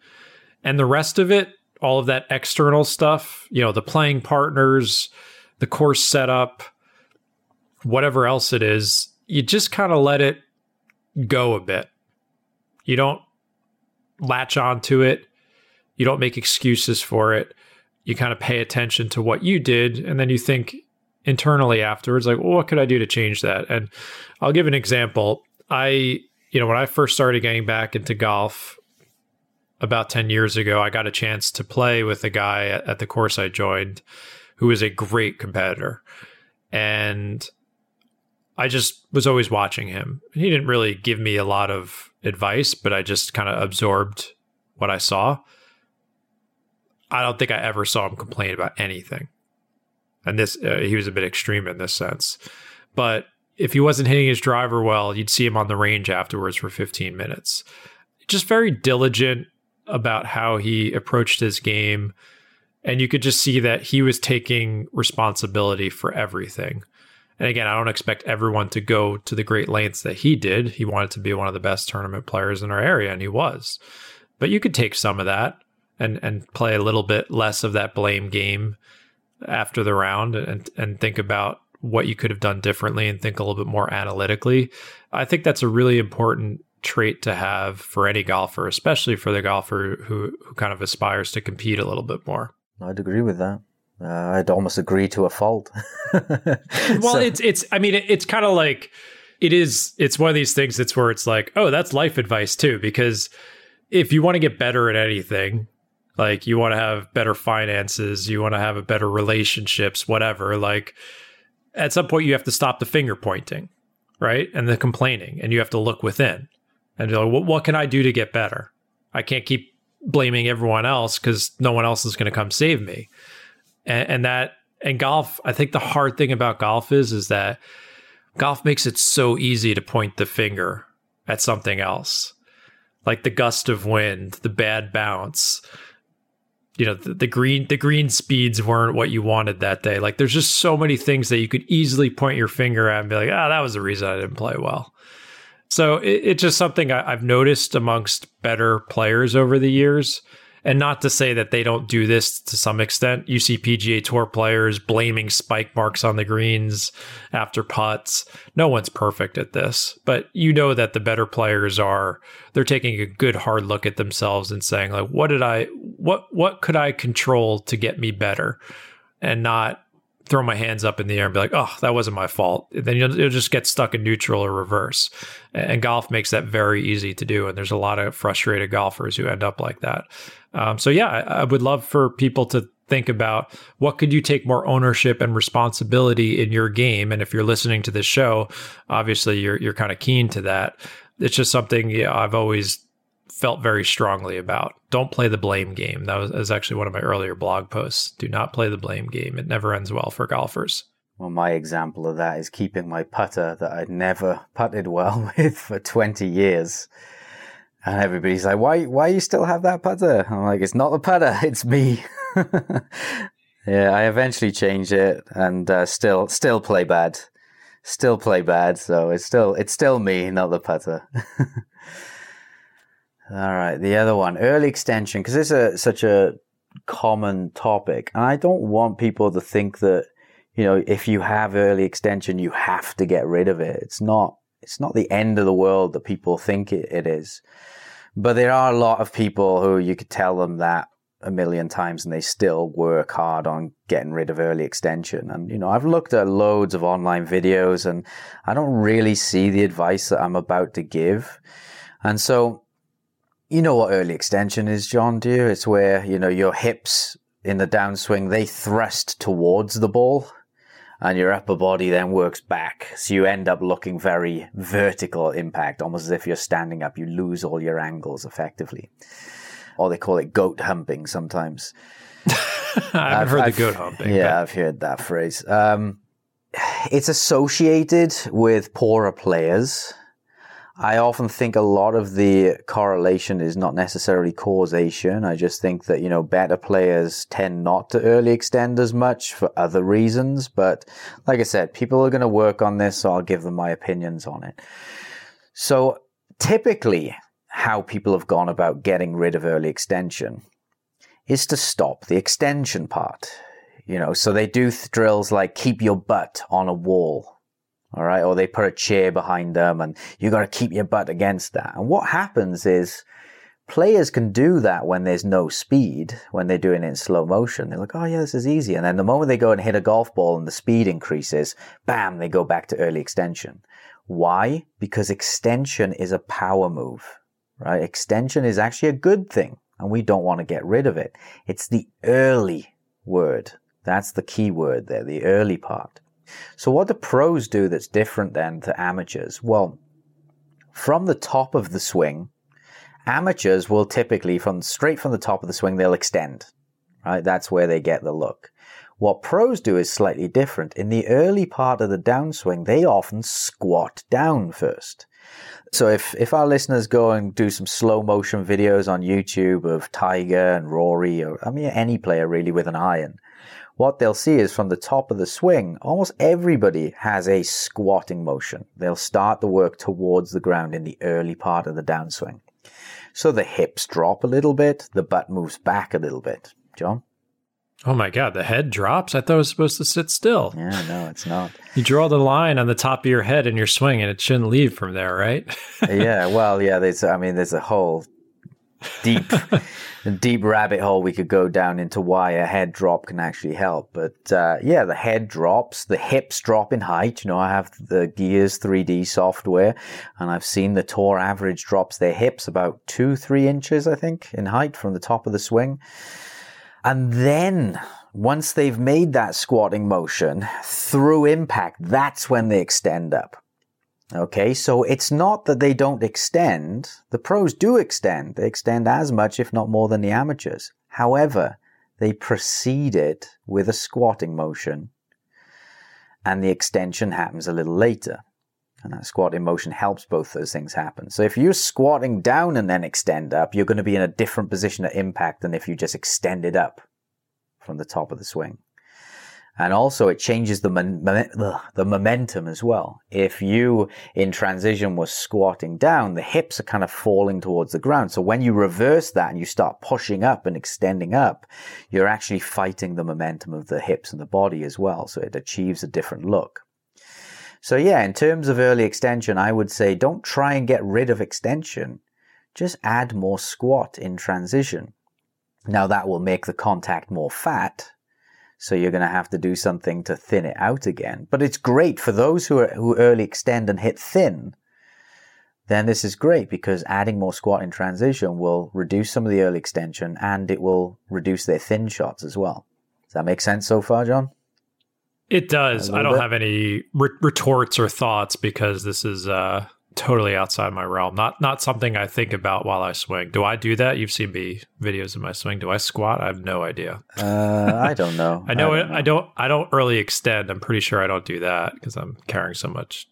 And the rest of it, all of that external stuff, you know, the playing partners, the course setup, whatever else it is, you just kind of let it go a bit. You don't latch onto it. You don't make excuses for it. You kind of pay attention to what you did. And then you think internally afterwards, like, well, what could I do to change that? And I'll give an example. I... You know, when I first started getting back into golf about ten years ago, I got a chance to play with a guy at the course I joined who was a great competitor. And I just was always watching him. He didn't really give me a lot of advice, but I just kind of absorbed what I saw. I don't think I ever saw him complain about anything. And this, uh, he was a bit extreme in this sense. But if he wasn't hitting his driver well, you'd see him on the range afterwards for fifteen minutes. Just very diligent about how he approached his game. And you could just see that he was taking responsibility for everything. And again, I don't expect everyone to go to the great lengths that he did. He wanted to be one of the best tournament players in our area, and he was. But you could take some of that and, and play a little bit less of that blame game after the round and, and think about what you could have done differently and think a little bit more analytically. I think that's a really important trait to have for any golfer, especially for the golfer who, who kind of aspires to compete a little bit more. I'd agree with that. Uh, I'd almost agree to a fault. well, so. it's, it's, I mean, it, it's kind of like, it is, it's one of these things that's where it's like, oh, that's life advice too, because if you want to get better at anything, like you want to have better finances, you want to have a better relationships, whatever, like, at some point, you have to stop the finger pointing, right? And the complaining, and you have to look within and be like, what, what can I do to get better? I can't keep blaming everyone else because no one else is going to come save me. And, and that, and golf, I think the hard thing about golf is, is that golf makes it so easy to point the finger at something else, like the gust of wind, the bad bounce. you know, the, the green the green speeds weren't what you wanted that day. Like, there's just so many things that you could easily point your finger at and be like, ah, oh, that was the reason I didn't play well. So it, it's just something I, I've noticed amongst better players over the years. And not to say that they don't do this to some extent. You see P G A Tour players blaming spike marks on the greens after putts. No one's perfect at this, but you know that the better players are, they're taking a good hard look at themselves and saying, like, what did I, what, what could I control to get me better, and not throw my hands up in the air and be like, oh, that wasn't my fault. And then you'll, you'll just get stuck in neutral or reverse. And golf makes that very easy to do. And there's a lot of frustrated golfers who end up like that. Um, so yeah, I, I would love for people to think about, what could you take more ownership and responsibility in your game? And if you're listening to this show, obviously you're, you're kind of keen to that. It's just something, you know, I've always felt very strongly about. Don't play the blame game. That was, that was actually one of my earlier blog posts. Do not play the blame game. It never ends well for golfers. Well, my example of that is keeping my putter that I'd never putted well with for twenty years. And everybody's like, why, why you still have that putter? I'm like, it's not the putter, it's me. Yeah, I eventually changed it and uh, still still play bad. Still play bad. So it's still it's still me, not the putter. All right, the other one, early extension, because this is such a common topic. And I don't want people to think that, you know, if you have early extension, you have to get rid of it. It's not it's not the end of the world that people think it, it is. But there are a lot of people who you could tell them that a million times and they still work hard on getting rid of early extension. And, you know, I've looked at loads of online videos and I don't really see the advice that I'm about to give. And so, you know what early extension is, John, do you? It's where, you know, your hips in the downswing, they thrust towards the ball and your upper body then works back. So you end up looking very vertical impact, almost as if you're standing up. You lose all your angles effectively. Or they call it goat humping sometimes. I haven't heard I've, the goat humping. Yeah, but I've heard that phrase. Um, it's associated with poorer players. I often think a lot of the correlation is not necessarily causation. I just think that, you know, better players tend not to early extend as much for other reasons. But like I said, people are going to work on this, so I'll give them my opinions on it. So typically how people have gone about getting rid of early extension is to stop the extension part. You know, so they do th- drills like keep your butt on a wall. All right. Or they put a chair behind them and you got to keep your butt against that. And what happens is players can do that when there's no speed, when they're doing it in slow motion. They're like, oh, yeah, this is easy. And then the moment they go and hit a golf ball and the speed increases, bam, they go back to early extension. Why? Because extension is a power move, right? Extension is actually a good thing and we don't want to get rid of it. It's the early word. That's the key word there, the early part. So what do pros do that's different than to amateurs? Well, from the top of the swing, amateurs will typically, from straight from the top of the swing, they'll extend, right? That's where they get the look. What pros do is slightly different. In the early part of the downswing, they often squat down first. So if, if our listeners go and do some slow motion videos on YouTube of Tiger and Rory, or I mean, any player really with an iron, what they'll see is from the top of the swing, almost everybody has a squatting motion. They'll start the work towards the ground in the early part of the downswing. So the hips drop a little bit, the butt moves back a little bit. John? Oh my God, the head drops? I thought it was supposed to sit still. Yeah, no, it's not. You draw the line on the top of your head in your swing and it shouldn't leave from there, right? Yeah, well, yeah, there's, I mean, there's a whole deep deep rabbit hole we could go down into why a head drop can actually help. But uh, yeah, the head drops, the hips drop in height. You know, I have the Gears three D software and I've seen the tour average drops their hips about two, three inches, I think, in height from the top of the swing. And then once they've made that squatting motion through impact, that's when they extend up. Okay, so it's not that they don't extend. The pros do extend. They extend as much, if not more, than the amateurs. However, they precede it with a squatting motion, and the extension happens a little later. And that squatting motion helps both those things happen. So if you're squatting down and then extend up, you're going to be in a different position at impact than if you just extended up from the top of the swing. And also it changes the mon- the momentum as well. If you, in transition, were squatting down, the hips are kind of falling towards the ground. So when you reverse that and you start pushing up and extending up, you're actually fighting the momentum of the hips and the body as well. So it achieves a different look. So yeah, in terms of early extension, I would say don't try and get rid of extension. Just add more squat in transition. Now that will make the contact more fat, so you're going to have to do something to thin it out again. But it's great for those who, are, who early extend and hit thin. Then this is great because adding more squat in transition will reduce some of the early extension and it will reduce their thin shots as well. Does that make sense so far, John? It does. I don't bit. have any retorts or thoughts because this is uh, totally outside my realm. Not not something I think about while I swing. Do I do that? You've seen me videos of my swing. Do I squat? I have no idea. Uh, I don't know. I know. I don't, it, know. I don't. I don't early extend. I'm pretty sure I don't do that because I'm carrying so much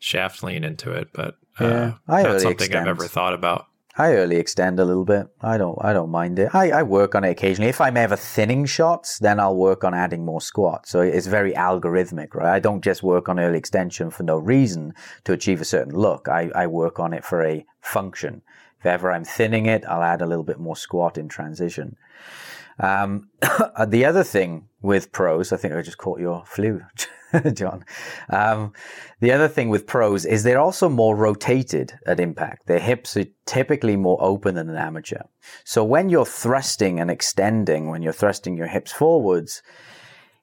shaft lean into it. But uh, yeah, that's something extend. I've ever thought about. I early extend a little bit. I don't I don't mind it. I, I work on it occasionally. If I'm ever thinning shots, then I'll work on adding more squat. So it's very algorithmic, right? I don't just work on early extension for no reason to achieve a certain look. I, I work on it for a function. If ever I'm thinning it, I'll add a little bit more squat in transition. Um, the other thing with pros, I think I just caught your flu, John. Um, the other thing with pros is they're also more rotated at impact. Their hips are typically more open than an amateur. So when you're thrusting and extending, when you're thrusting your hips forwards,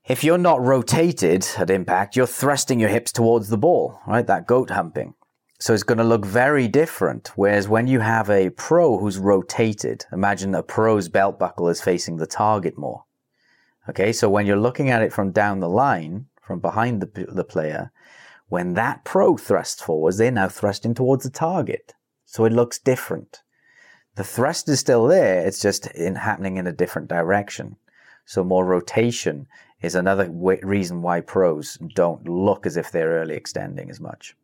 if you're not rotated at impact, you're thrusting your hips towards the ball, right? That goat humping. So it's going to look very different. Whereas when you have a pro who's rotated, imagine a pro's belt buckle is facing the target more. Okay, so when you're looking at it from down the line, from behind the, the player, when that pro thrusts forwards, they're now thrusting towards the target. So it looks different. The thrust is still there. It's just in, happening in a different direction. So more rotation is another w- reason why pros don't look as if they're early extending as much.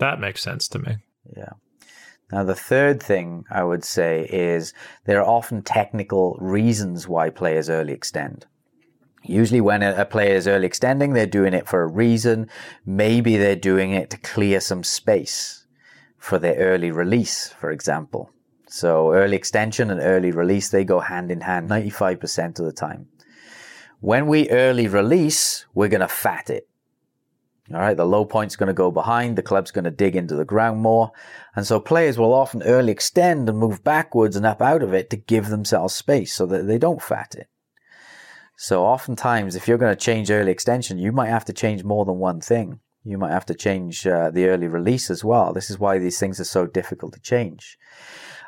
That makes sense to me. Yeah. Now, the third thing I would say is there are often technical reasons why players early extend. Usually when a player is early extending, they're doing it for a reason. Maybe they're doing it to clear some space for their early release, for example. So early extension and early release, they go hand in hand ninety-five percent of the time. When we early release, we're going to fat it. All right, the low point's going to go behind, the club's going to dig into the ground more. And so players will often early extend and move backwards and up out of it to give themselves space so that they don't fat it. So oftentimes, if you're going to change early extension, you might have to change more than one thing. You might have to change uh, the early release as well. This is why these things are so difficult to change.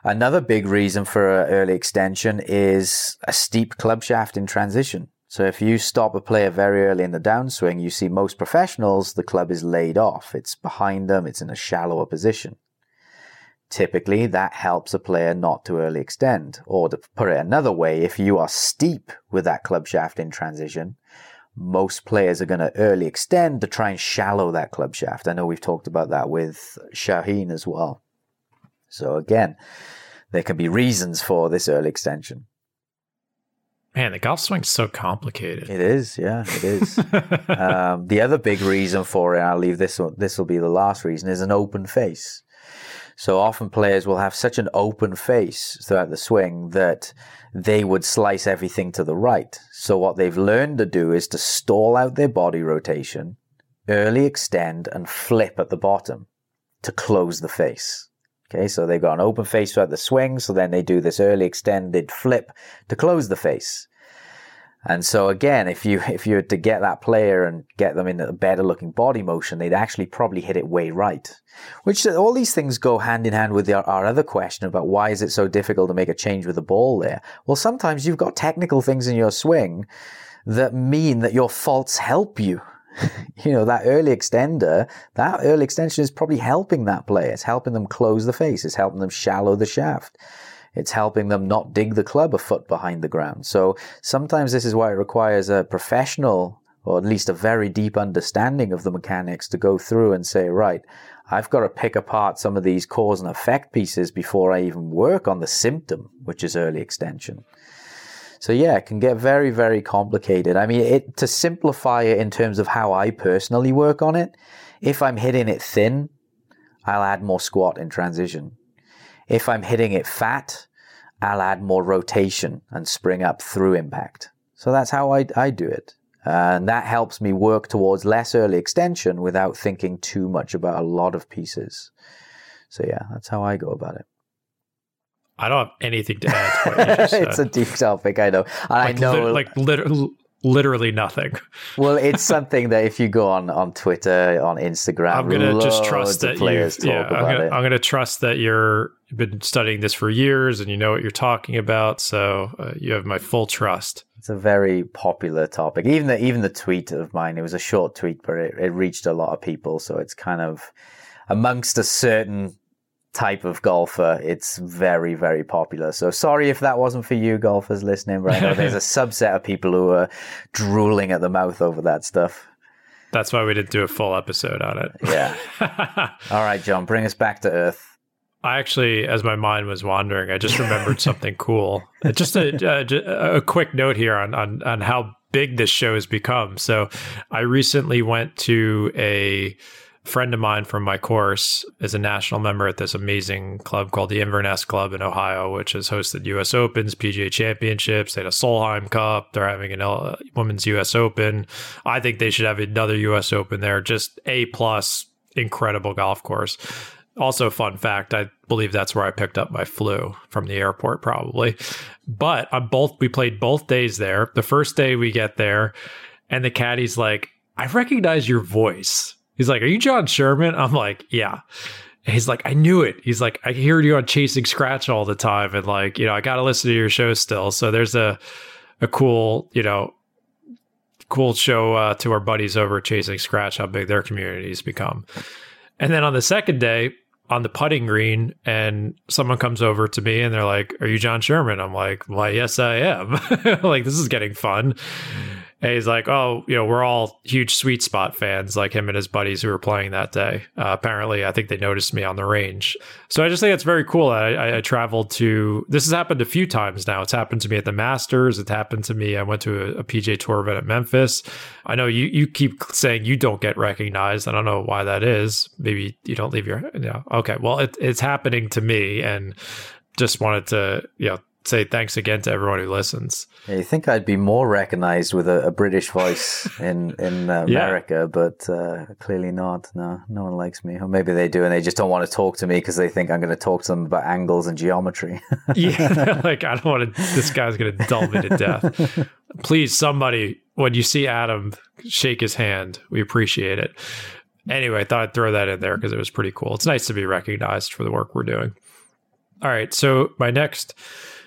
Another big reason for uh, early extension is a steep club shaft in transition. So if you stop a player very early in the downswing, you see most professionals, the club is laid off. It's behind them. It's in a shallower position. Typically, that helps a player not to early extend. Or to put it another way, if you are steep with that club shaft in transition, most players are going to early extend to try and shallow that club shaft. I know we've talked about that with Shaheen as well. So again, there can be reasons for this early extension. Man, the golf swing's so complicated. It is, yeah, it is. um, the other big reason for it, and I'll leave this one, this will be the last reason, is an open face. So often players will have such an open face throughout the swing that they would slice everything to the right. So what they've learned to do is to stall out their body rotation, early extend, and flip at the bottom to close the face. Okay, so they've got an open face throughout the swing, so then they do this early extended flip to close the face. And so again, if you if you were to get that player and get them in a better looking body motion, they'd actually probably hit it way right. Which all these things go hand in hand with our, our other question about why is it so difficult to make a change with the ball there? Well, sometimes you've got technical things in your swing that mean that your faults help you. You know, that early extender, that early extension is probably helping that player. It's helping them close the face. It's helping them shallow the shaft. It's helping them not dig the club a foot behind the ground. So sometimes this is why it requires a professional or at least a very deep understanding of the mechanics to go through and say, right, I've got to pick apart some of these cause and effect pieces before I even work on the symptom, which is early extension. So yeah, it can get very, very complicated. I mean, it, to simplify it in terms of how I personally work on it, if I'm hitting it thin, I'll add more squat in transition. If I'm hitting it fat, I'll add more rotation and spring up through impact. So that's how I, I do it. Uh, and that helps me work towards less early extension without thinking too much about a lot of pieces. So yeah, that's how I go about it. I don't have anything to add to what you just said. It's a deep topic, I know. And like, I know, li- like literally, literally nothing. Well, it's something that if you go on, on Twitter, on Instagram, I'm gonna just trust that you. Yeah, I'm gonna, I'm gonna trust that you're you've been studying this for years and you know what you're talking about. So uh, you have my full trust. It's a very popular topic. Even the even the tweet of mine, it was a short tweet, but it, it reached a lot of people. So it's kind of amongst a certain type of golfer, it's very, very popular. So sorry if that wasn't for you golfers listening, but I know there's a subset of people who are drooling at the mouth over that stuff. That's why we didn't do a full episode on it. Yeah. All right, John, bring us back to earth. I actually, as my mind was wandering, I just remembered something cool. Just a, a, a quick note here on, on, on how big this show has become. So I recently went to a friend of mine from my course is a national member at this amazing club called the Inverness Club in Ohio, which has hosted U S Opens, P G A Championships. They had a Solheim Cup. They're having an L- Women's U S Open. I think they should have another U S Open there. Just A-plus, incredible golf course. Also, fun fact, I believe that's where I picked up my flu from the airport, probably. But on both, we played both days there. The first day we get there, and the caddy's like, I recognize your voice. He's like, are you John Sherman? I'm like, yeah. He's like, I knew it. He's like, I hear you on Chasing Scratch all the time. And like, you know, I got to listen to your show still. So there's a a cool, you know, cool show uh, to our buddies over at Chasing Scratch, how big their community's become. And then on the second day, on the putting green, and someone comes over to me and they're like, are you John Sherman? I'm like, why, yes, I am. Like, this is getting fun. And he's like, oh, you know, we're all huge Sweet Spot fans, like him and his buddies who were playing that day. Uh, apparently, I think they noticed me on the range. So I just think it's very cool. I, I, I traveled to, this has happened a few times now. It's happened to me at the Masters. It happened to me. I went to a, a P G A Tour event at Memphis. I know you, you keep saying you don't get recognized. I don't know why that is. Maybe you don't leave your, you know. Okay, well, it, it's happening to me, and just wanted to, you know, say thanks again to everyone who listens. Yeah, you think I'd be more recognized with a, a British voice in in uh, America, yeah. but uh, clearly not. No, no one likes me. Or maybe they do, and they just don't want to talk to me because they think I'm going to talk to them about angles and geometry. Yeah, like I don't want to. This guy's going to dull me to death. Please, somebody, when you see Adam, shake his hand. We appreciate it. Anyway, I thought I'd throw that in there because it was pretty cool. It's nice to be recognized for the work we're doing. All right, so my next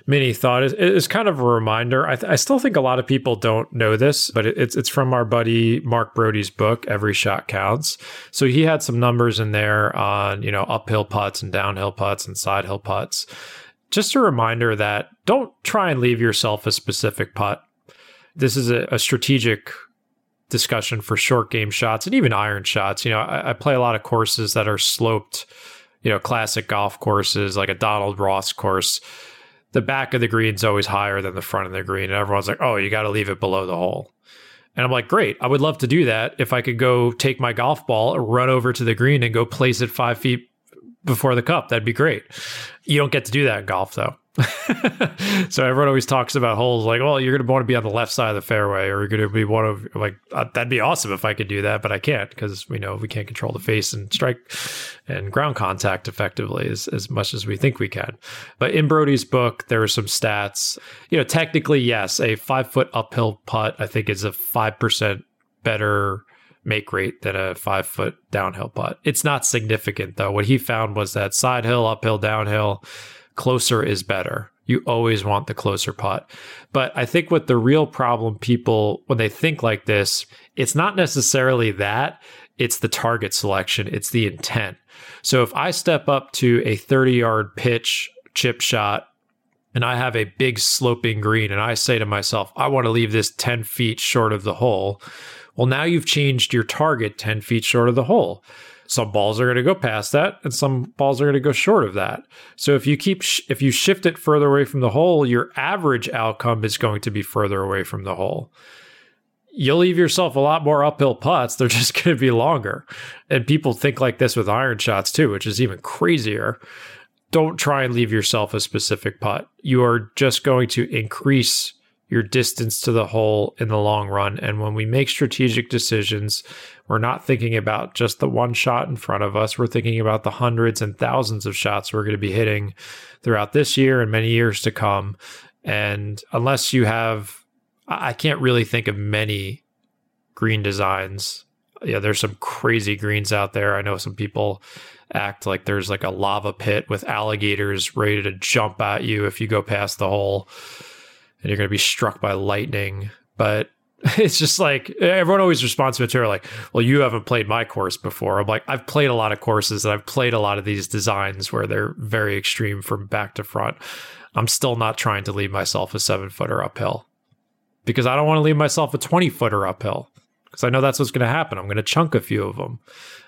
mini thought is, is kind of a reminder. I, th- I still think a lot of people don't know this, but it, it's it's from our buddy Mark Brody's book, Every Shot Counts. So he had some numbers in there on, you know, uphill putts and downhill putts and side hill putts. Just a reminder that don't try and leave yourself a specific putt. This is a, a strategic discussion for short game shots and even iron shots. You know, I, I play a lot of courses that are sloped, you know, classic golf courses like a Donald Ross course. The back of the green is always higher than the front of the green. And everyone's like, oh, you got to leave it below the hole. And I'm like, great. I would love to do that if I could go take my golf ball, run over to the green and go place it five feet before the cup. That'd be great. You don't get to do that in golf, though. So everyone always talks about holes like, well, you're going to want to be on the left side of the fairway or you're going to be one of like, that'd be awesome if I could do that, but I can't because we know we can't control the face and strike and ground contact effectively as, as much as we think we can. But in Brody's book, there are some stats, you know, technically, yes, a five foot uphill putt, I think is a five percent better make rate than a five foot downhill putt. It's not significant though. What he found was that side hill, uphill, downhill, closer is better. You always want the closer putt. But I think what the real problem people, when they think like this, it's not necessarily that. It's the target selection. It's the intent. So if I step up to a thirty-yard pitch chip shot and I have a big sloping green and I say to myself, I want to leave this ten feet short of the hole. Well, now you've changed your target ten feet short of the hole. Some balls are going to go past that, and some balls are going to go short of that. So if you keep sh- if you shift it further away from the hole, your average outcome is going to be further away from the hole. You'll leave yourself a lot more uphill putts. They're just going to be longer. And people think like this with iron shots too, which is even crazier. Don't try and leave yourself a specific putt. You are just going to increase your distance to the hole in the long run. And when we make strategic decisions, we're not thinking about just the one shot in front of us. We're thinking about the hundreds and thousands of shots we're going to be hitting throughout this year and many years to come. And unless you have, I can't really think of many green designs. Yeah, there's some crazy greens out there. I know some people act like there's like a lava pit with alligators ready to jump at you if you go past the hole, and you're going to be struck by lightning. But it's just like, everyone always responds to a tour like, well, you haven't played my course before. I'm like, I've played a lot of courses, and I've played a lot of these designs where they're very extreme from back to front. I'm still not trying to leave myself a seven-footer uphill, because I don't want to leave myself a twenty-footer uphill, because I know that's what's going to happen. I'm going to chunk a few of them.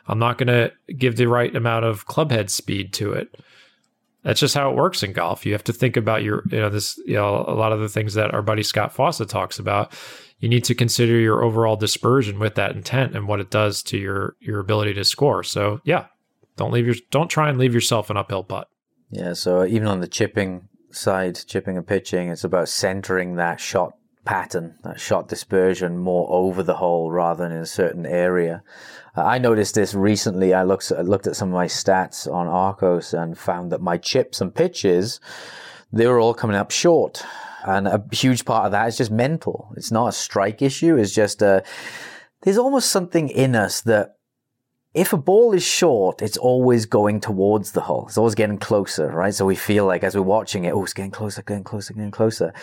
I'm not going to give the right amount of clubhead speed to it. That's just how it works in golf. You have to think about your, you know, this, you know, a lot of the things that our buddy Scott Fawcett talks about. You need to consider your overall dispersion with that intent and what it does to your your ability to score. So yeah, don't leave your, don't try and leave yourself an uphill putt. Yeah. So even on the chipping side, chipping and pitching, it's about centering that shot pattern, that shot dispersion more over the hole rather than in a certain area. Uh, I noticed this recently. I looked, I looked at some of my stats on Arcos and found that my chips and pitches, they were all coming up short. And a huge part of that is just mental. It's not a strike issue. It's just a, there's almost something in us that if a ball is short, it's always going towards the hole. It's always getting closer, right? So we feel like as we're watching it, oh, it's getting closer, getting closer, getting closer.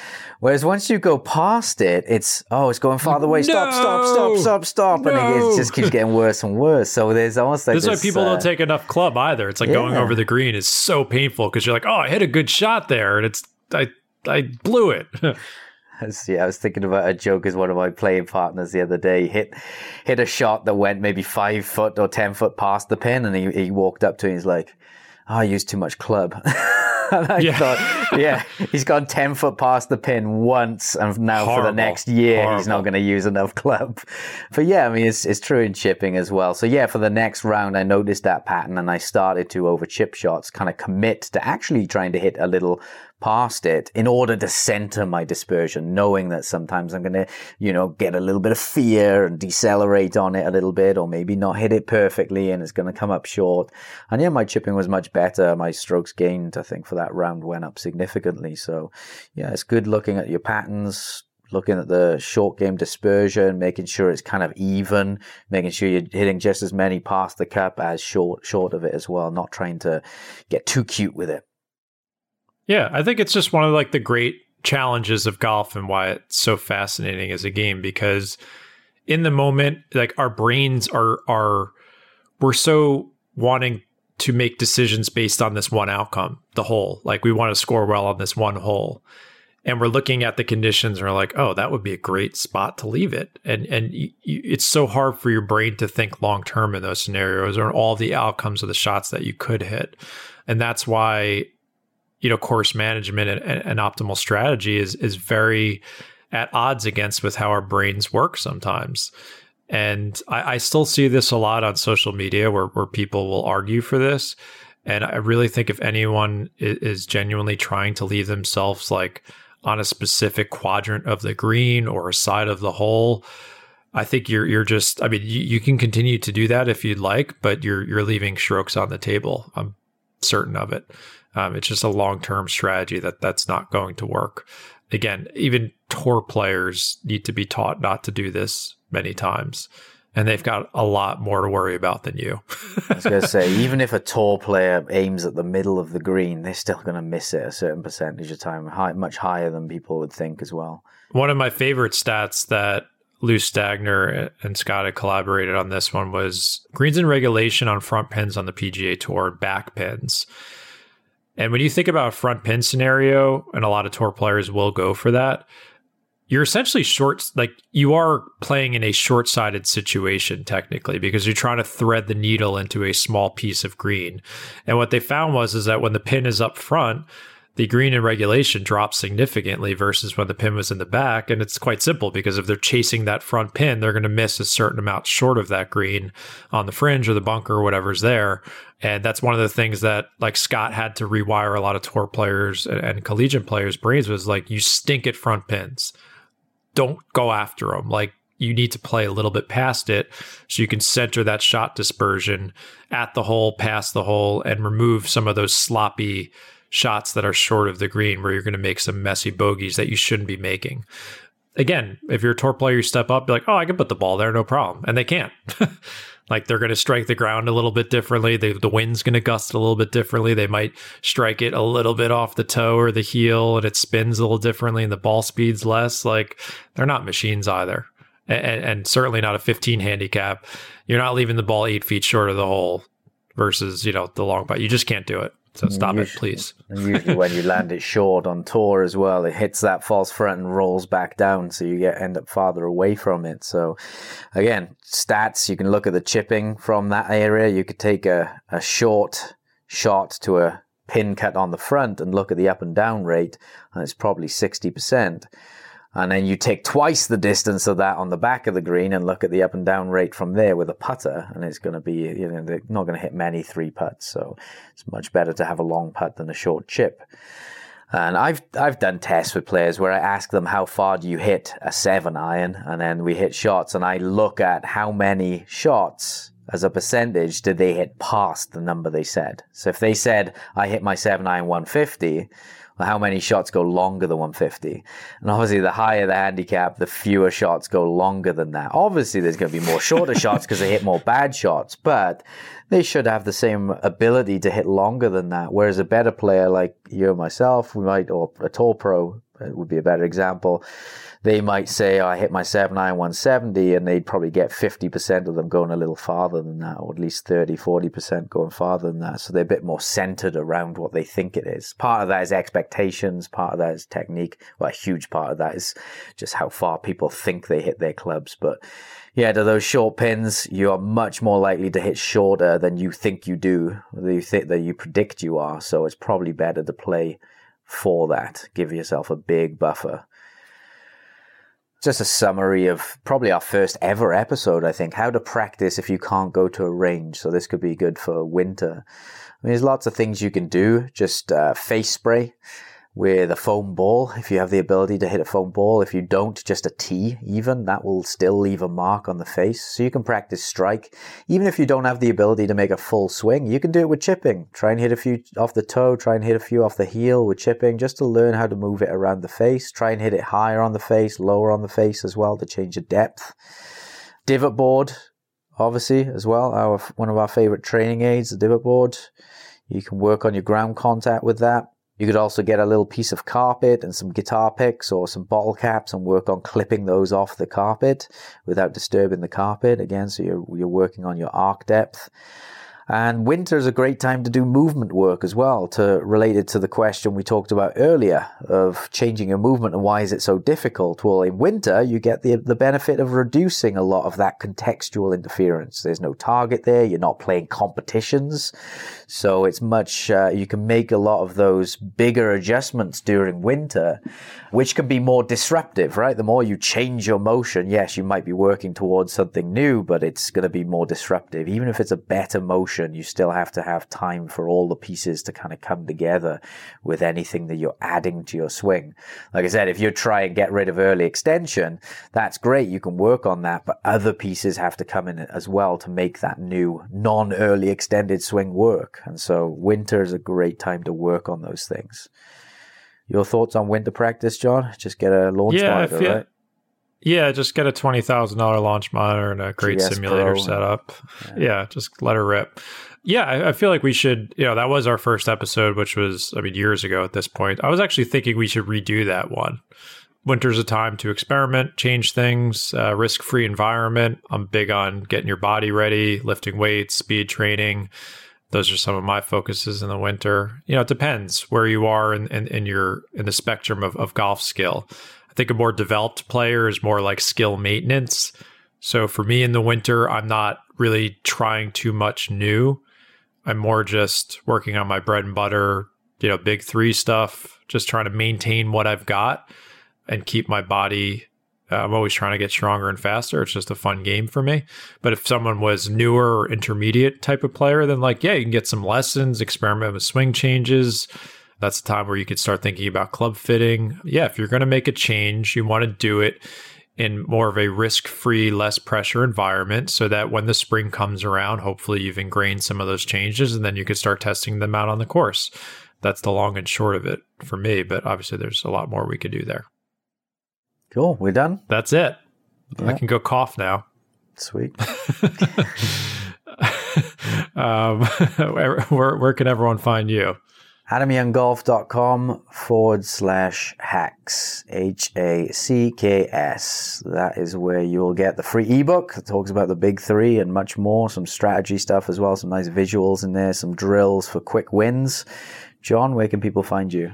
Whereas once you go past it, it's, oh, it's going farther away. No! Stop, stop, stop, stop, stop. No! And it, it just keeps getting worse and worse. So there's almost like this. That's why people uh, don't take enough club either. It's like yeah. going over the green is so painful because you're like, oh, I hit a good shot there. And it's, I, I blew it. Yeah, I was thinking about a joke as one of my playing partners the other day hit hit a shot that went maybe five foot or ten foot past the pin, and he, he walked up to me and he's like, oh, I used too much club. And I yeah. thought, yeah, he's gone ten foot past the pin once, and now Horrible. for the next year Horrible. he's not going to use enough club. But yeah, I mean, it's it's true in chipping as well. So yeah, for the next round, I noticed that pattern, and I started to, over chip shots, kind of commit to actually trying to hit a little past it in order to center my dispersion, knowing that sometimes I'm going to, you know, get a little bit of fear and decelerate on it a little bit, or maybe not hit it perfectly and it's going to come up short. And yeah, my chipping was much better. My strokes gained, I think, for that round went up significantly. So yeah, it's good looking at your patterns, looking at the short game dispersion, making sure it's kind of even, making sure you're hitting just as many past the cup as short, short of it as well, not trying to get too cute with it. Yeah, I think it's just one of like the great challenges of golf and why it's so fascinating as a game, because in the moment, like our brains are, are we're so wanting to make decisions based on this one outcome, the hole. Like we want to score well on this one hole. And we're looking at the conditions and we're like, oh, that would be a great spot to leave it. And and you, you, it's so hard for your brain to think long-term in those scenarios or all the outcomes of the shots that you could hit. And that's why, you know, course management and, and optimal strategy is is very at odds against with how our brains work sometimes. And I, I still see this a lot on social media where, where people will argue for this. And I really think if anyone is, is genuinely trying to leave themselves like on a specific quadrant of the green or a side of the hole, I think you're you're just, I mean, you, you can continue to do that if you'd like, but you're you're leaving strokes on the table. I'm certain of it. Um, it's just a long-term strategy that that's not going to work. Again, even tour players need to be taught not to do this many times, and they've got a lot more to worry about than you. I was going to say, even if a tour player aims at the middle of the green, they're still going to miss it a certain percentage of time, high, much higher than people would think as well. One of my favorite stats that Lou Stagner and Scott had collaborated on this one was greens in regulation on front pins on the P G A Tour, back pins. And when you think about a front pin scenario, and a lot of tour players will go for that, you're essentially short, like you are playing in a short-sided situation technically, because you're trying to thread the needle into a small piece of green. And what they found was is that when the pin is up front, the green in regulation drops significantly versus when the pin was in the back. And it's quite simple, because if they're chasing that front pin, they're going to miss a certain amount short of that green on the fringe or the bunker or whatever's there. And that's one of the things that, like, Scott had to rewire a lot of tour players and, and collegiate players' brains was like, you stink at front pins. Don't go after them. Like, you need to play a little bit past it so you can center that shot dispersion at the hole, past the hole, and remove some of those sloppy shots that are short of the green where you're going to make some messy bogeys that you shouldn't be making. Again, if you're a tour player, you step up, be like, oh, I can put the ball there, no problem. And they can't. Like, they're going to strike the ground a little bit differently. They, the wind's going to gust a little bit differently. They might strike it a little bit off the toe or the heel, and it spins a little differently, and the ball speeds less. Like, they're not machines either, and, and certainly not a fifteen handicap. You're not leaving the ball eight feet short of the hole versus, you know, the long putt. You just can't do it. So stop usually, it, please. And usually when you land it short on tour as well, it hits that false front and rolls back down. So you get end up farther away from it. So again, stats, you can look at the chipping from that area. You could take a, a short shot to a pin cut on the front and look at the up and down rate, and it's probably sixty percent. And then you take twice the distance of that on the back of the green and look at the up and down rate from there with a putter, and it's going to be, you know, they're not going to hit many three putts. So it's much better to have a long putt than a short chip. And I've I've done tests with players where I ask them, how far do you hit a seven iron? And then we hit shots, and I look at how many shots as a percentage did they hit past the number they said. So if they said, I hit my seven iron one fifty, how many shots go longer than one fifty? And obviously, the higher the handicap, the fewer shots go longer than that. Obviously, there's going to be more shorter shots because they hit more bad shots, but they should have the same ability to hit longer than that. Whereas a better player like you or myself, we might, or a tour pro would be a better example, they might say, oh, I hit my seven iron one seventy, and they'd probably get fifty percent of them going a little farther than that, or at least thirty, forty percent going farther than that. So they're a bit more centered around what they think it is. Part of that is expectations. Part of that is technique. Well, a huge part of that is just how far people think they hit their clubs. But yeah, to those short pins, you are much more likely to hit shorter than you think you do, than you think that you predict you are. So it's probably better to play for that. Give yourself a big buffer. Just a summary of probably our first ever episode, I think, how to practice if you can't go to a range. So this could be good for winter. I mean, there's lots of things you can do. Just uh, face spray with a foam ball, if you have the ability to hit a foam ball. If you don't, just a tee even, that will still leave a mark on the face. So you can practice strike. Even if you don't have the ability to make a full swing, you can do it with chipping. Try and hit a few off the toe, try and hit a few off the heel with chipping, just to learn how to move it around the face. Try and hit it higher on the face, lower on the face as well, to change the depth. Divot board, obviously, as well, our one of our favorite training aids, the divot board. You can work on your ground contact with that. You could also get a little piece of carpet and some guitar picks or some bottle caps and work on clipping those off the carpet without disturbing the carpet. Again, so you're you're working on your arc depth. And winter is a great time to do movement work as well, to related to the question we talked about earlier of changing your movement and why is it so difficult? Well, in winter, you get the the benefit of reducing a lot of that contextual interference. There's no target there. You're not playing competitions. So it's much, uh, you can make a lot of those bigger adjustments during winter, which can be more disruptive, right? The more you change your motion, yes, you might be working towards something new, but it's going to be more disruptive. Even if it's a better motion, you still have to have time for all the pieces to kind of come together with anything that you're adding to your swing. Like I said, if you try and get rid of early extension, that's great. You can work on that, but other pieces have to come in as well to make that new non-early extended swing work. And so winter is a great time to work on those things. Your thoughts on winter practice, John? Just get a launch yeah, monitor, you- right? Yeah, just get a twenty thousand dollars launch monitor and a great G S simulator Pro. Set up. Yeah. yeah, just let her rip. Yeah, I, I feel like we should, you know, that was our first episode, which was, I mean, years ago at this point. I was actually thinking we should redo that one. Winter's a time to experiment, change things, uh, risk-free environment. I'm big on getting your body ready, lifting weights, speed training. Those are some of my focuses in the winter. You know, it depends where you are in, in, in your in the spectrum of, of golf skill. I think a more developed player is more like skill maintenance. So for me in the winter, I'm not really trying too much new. I'm more just working on my bread and butter, you know, big three stuff, just trying to maintain what I've got and keep my body. Uh, I'm always trying to get stronger and faster. It's just a fun game for me. But if someone was newer or intermediate type of player, then like, yeah, you can get some lessons, experiment with swing changes. That's the time where you could start thinking about club fitting. Yeah, if you're going to make a change, you want to do it in more of a risk-free, less pressure environment so that when the spring comes around, hopefully you've ingrained some of those changes and then you could start testing them out on the course. That's the long and short of it for me, but obviously there's a lot more we could do there. Cool. We're done? That's it. Yeah. I can go cough now. Sweet. um, where, where, where can everyone find you? adam young golf dot com forward slash hacks, H A C K S. That is where you'll get the free ebook that talks about the big three and much more, some strategy stuff as well, some nice visuals in there, some drills for quick wins. John, where can people find you?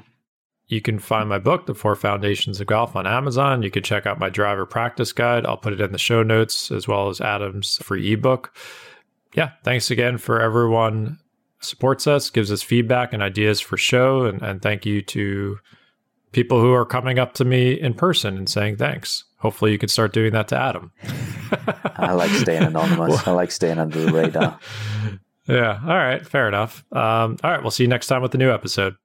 You can find my book, The Four Foundations of Golf, on Amazon. You can check out my driver practice guide. I'll put it in the show notes, as well as Adam's free ebook. Yeah, thanks again for everyone supports us, gives us feedback and ideas for show, and, and thank you to people who are coming up to me in person and saying thanks. Hopefully you can start doing that to Adam. I like staying anonymous. I like staying under the radar. Yeah. All right. Fair enough. Um, all right. We'll see you next time with the new episode.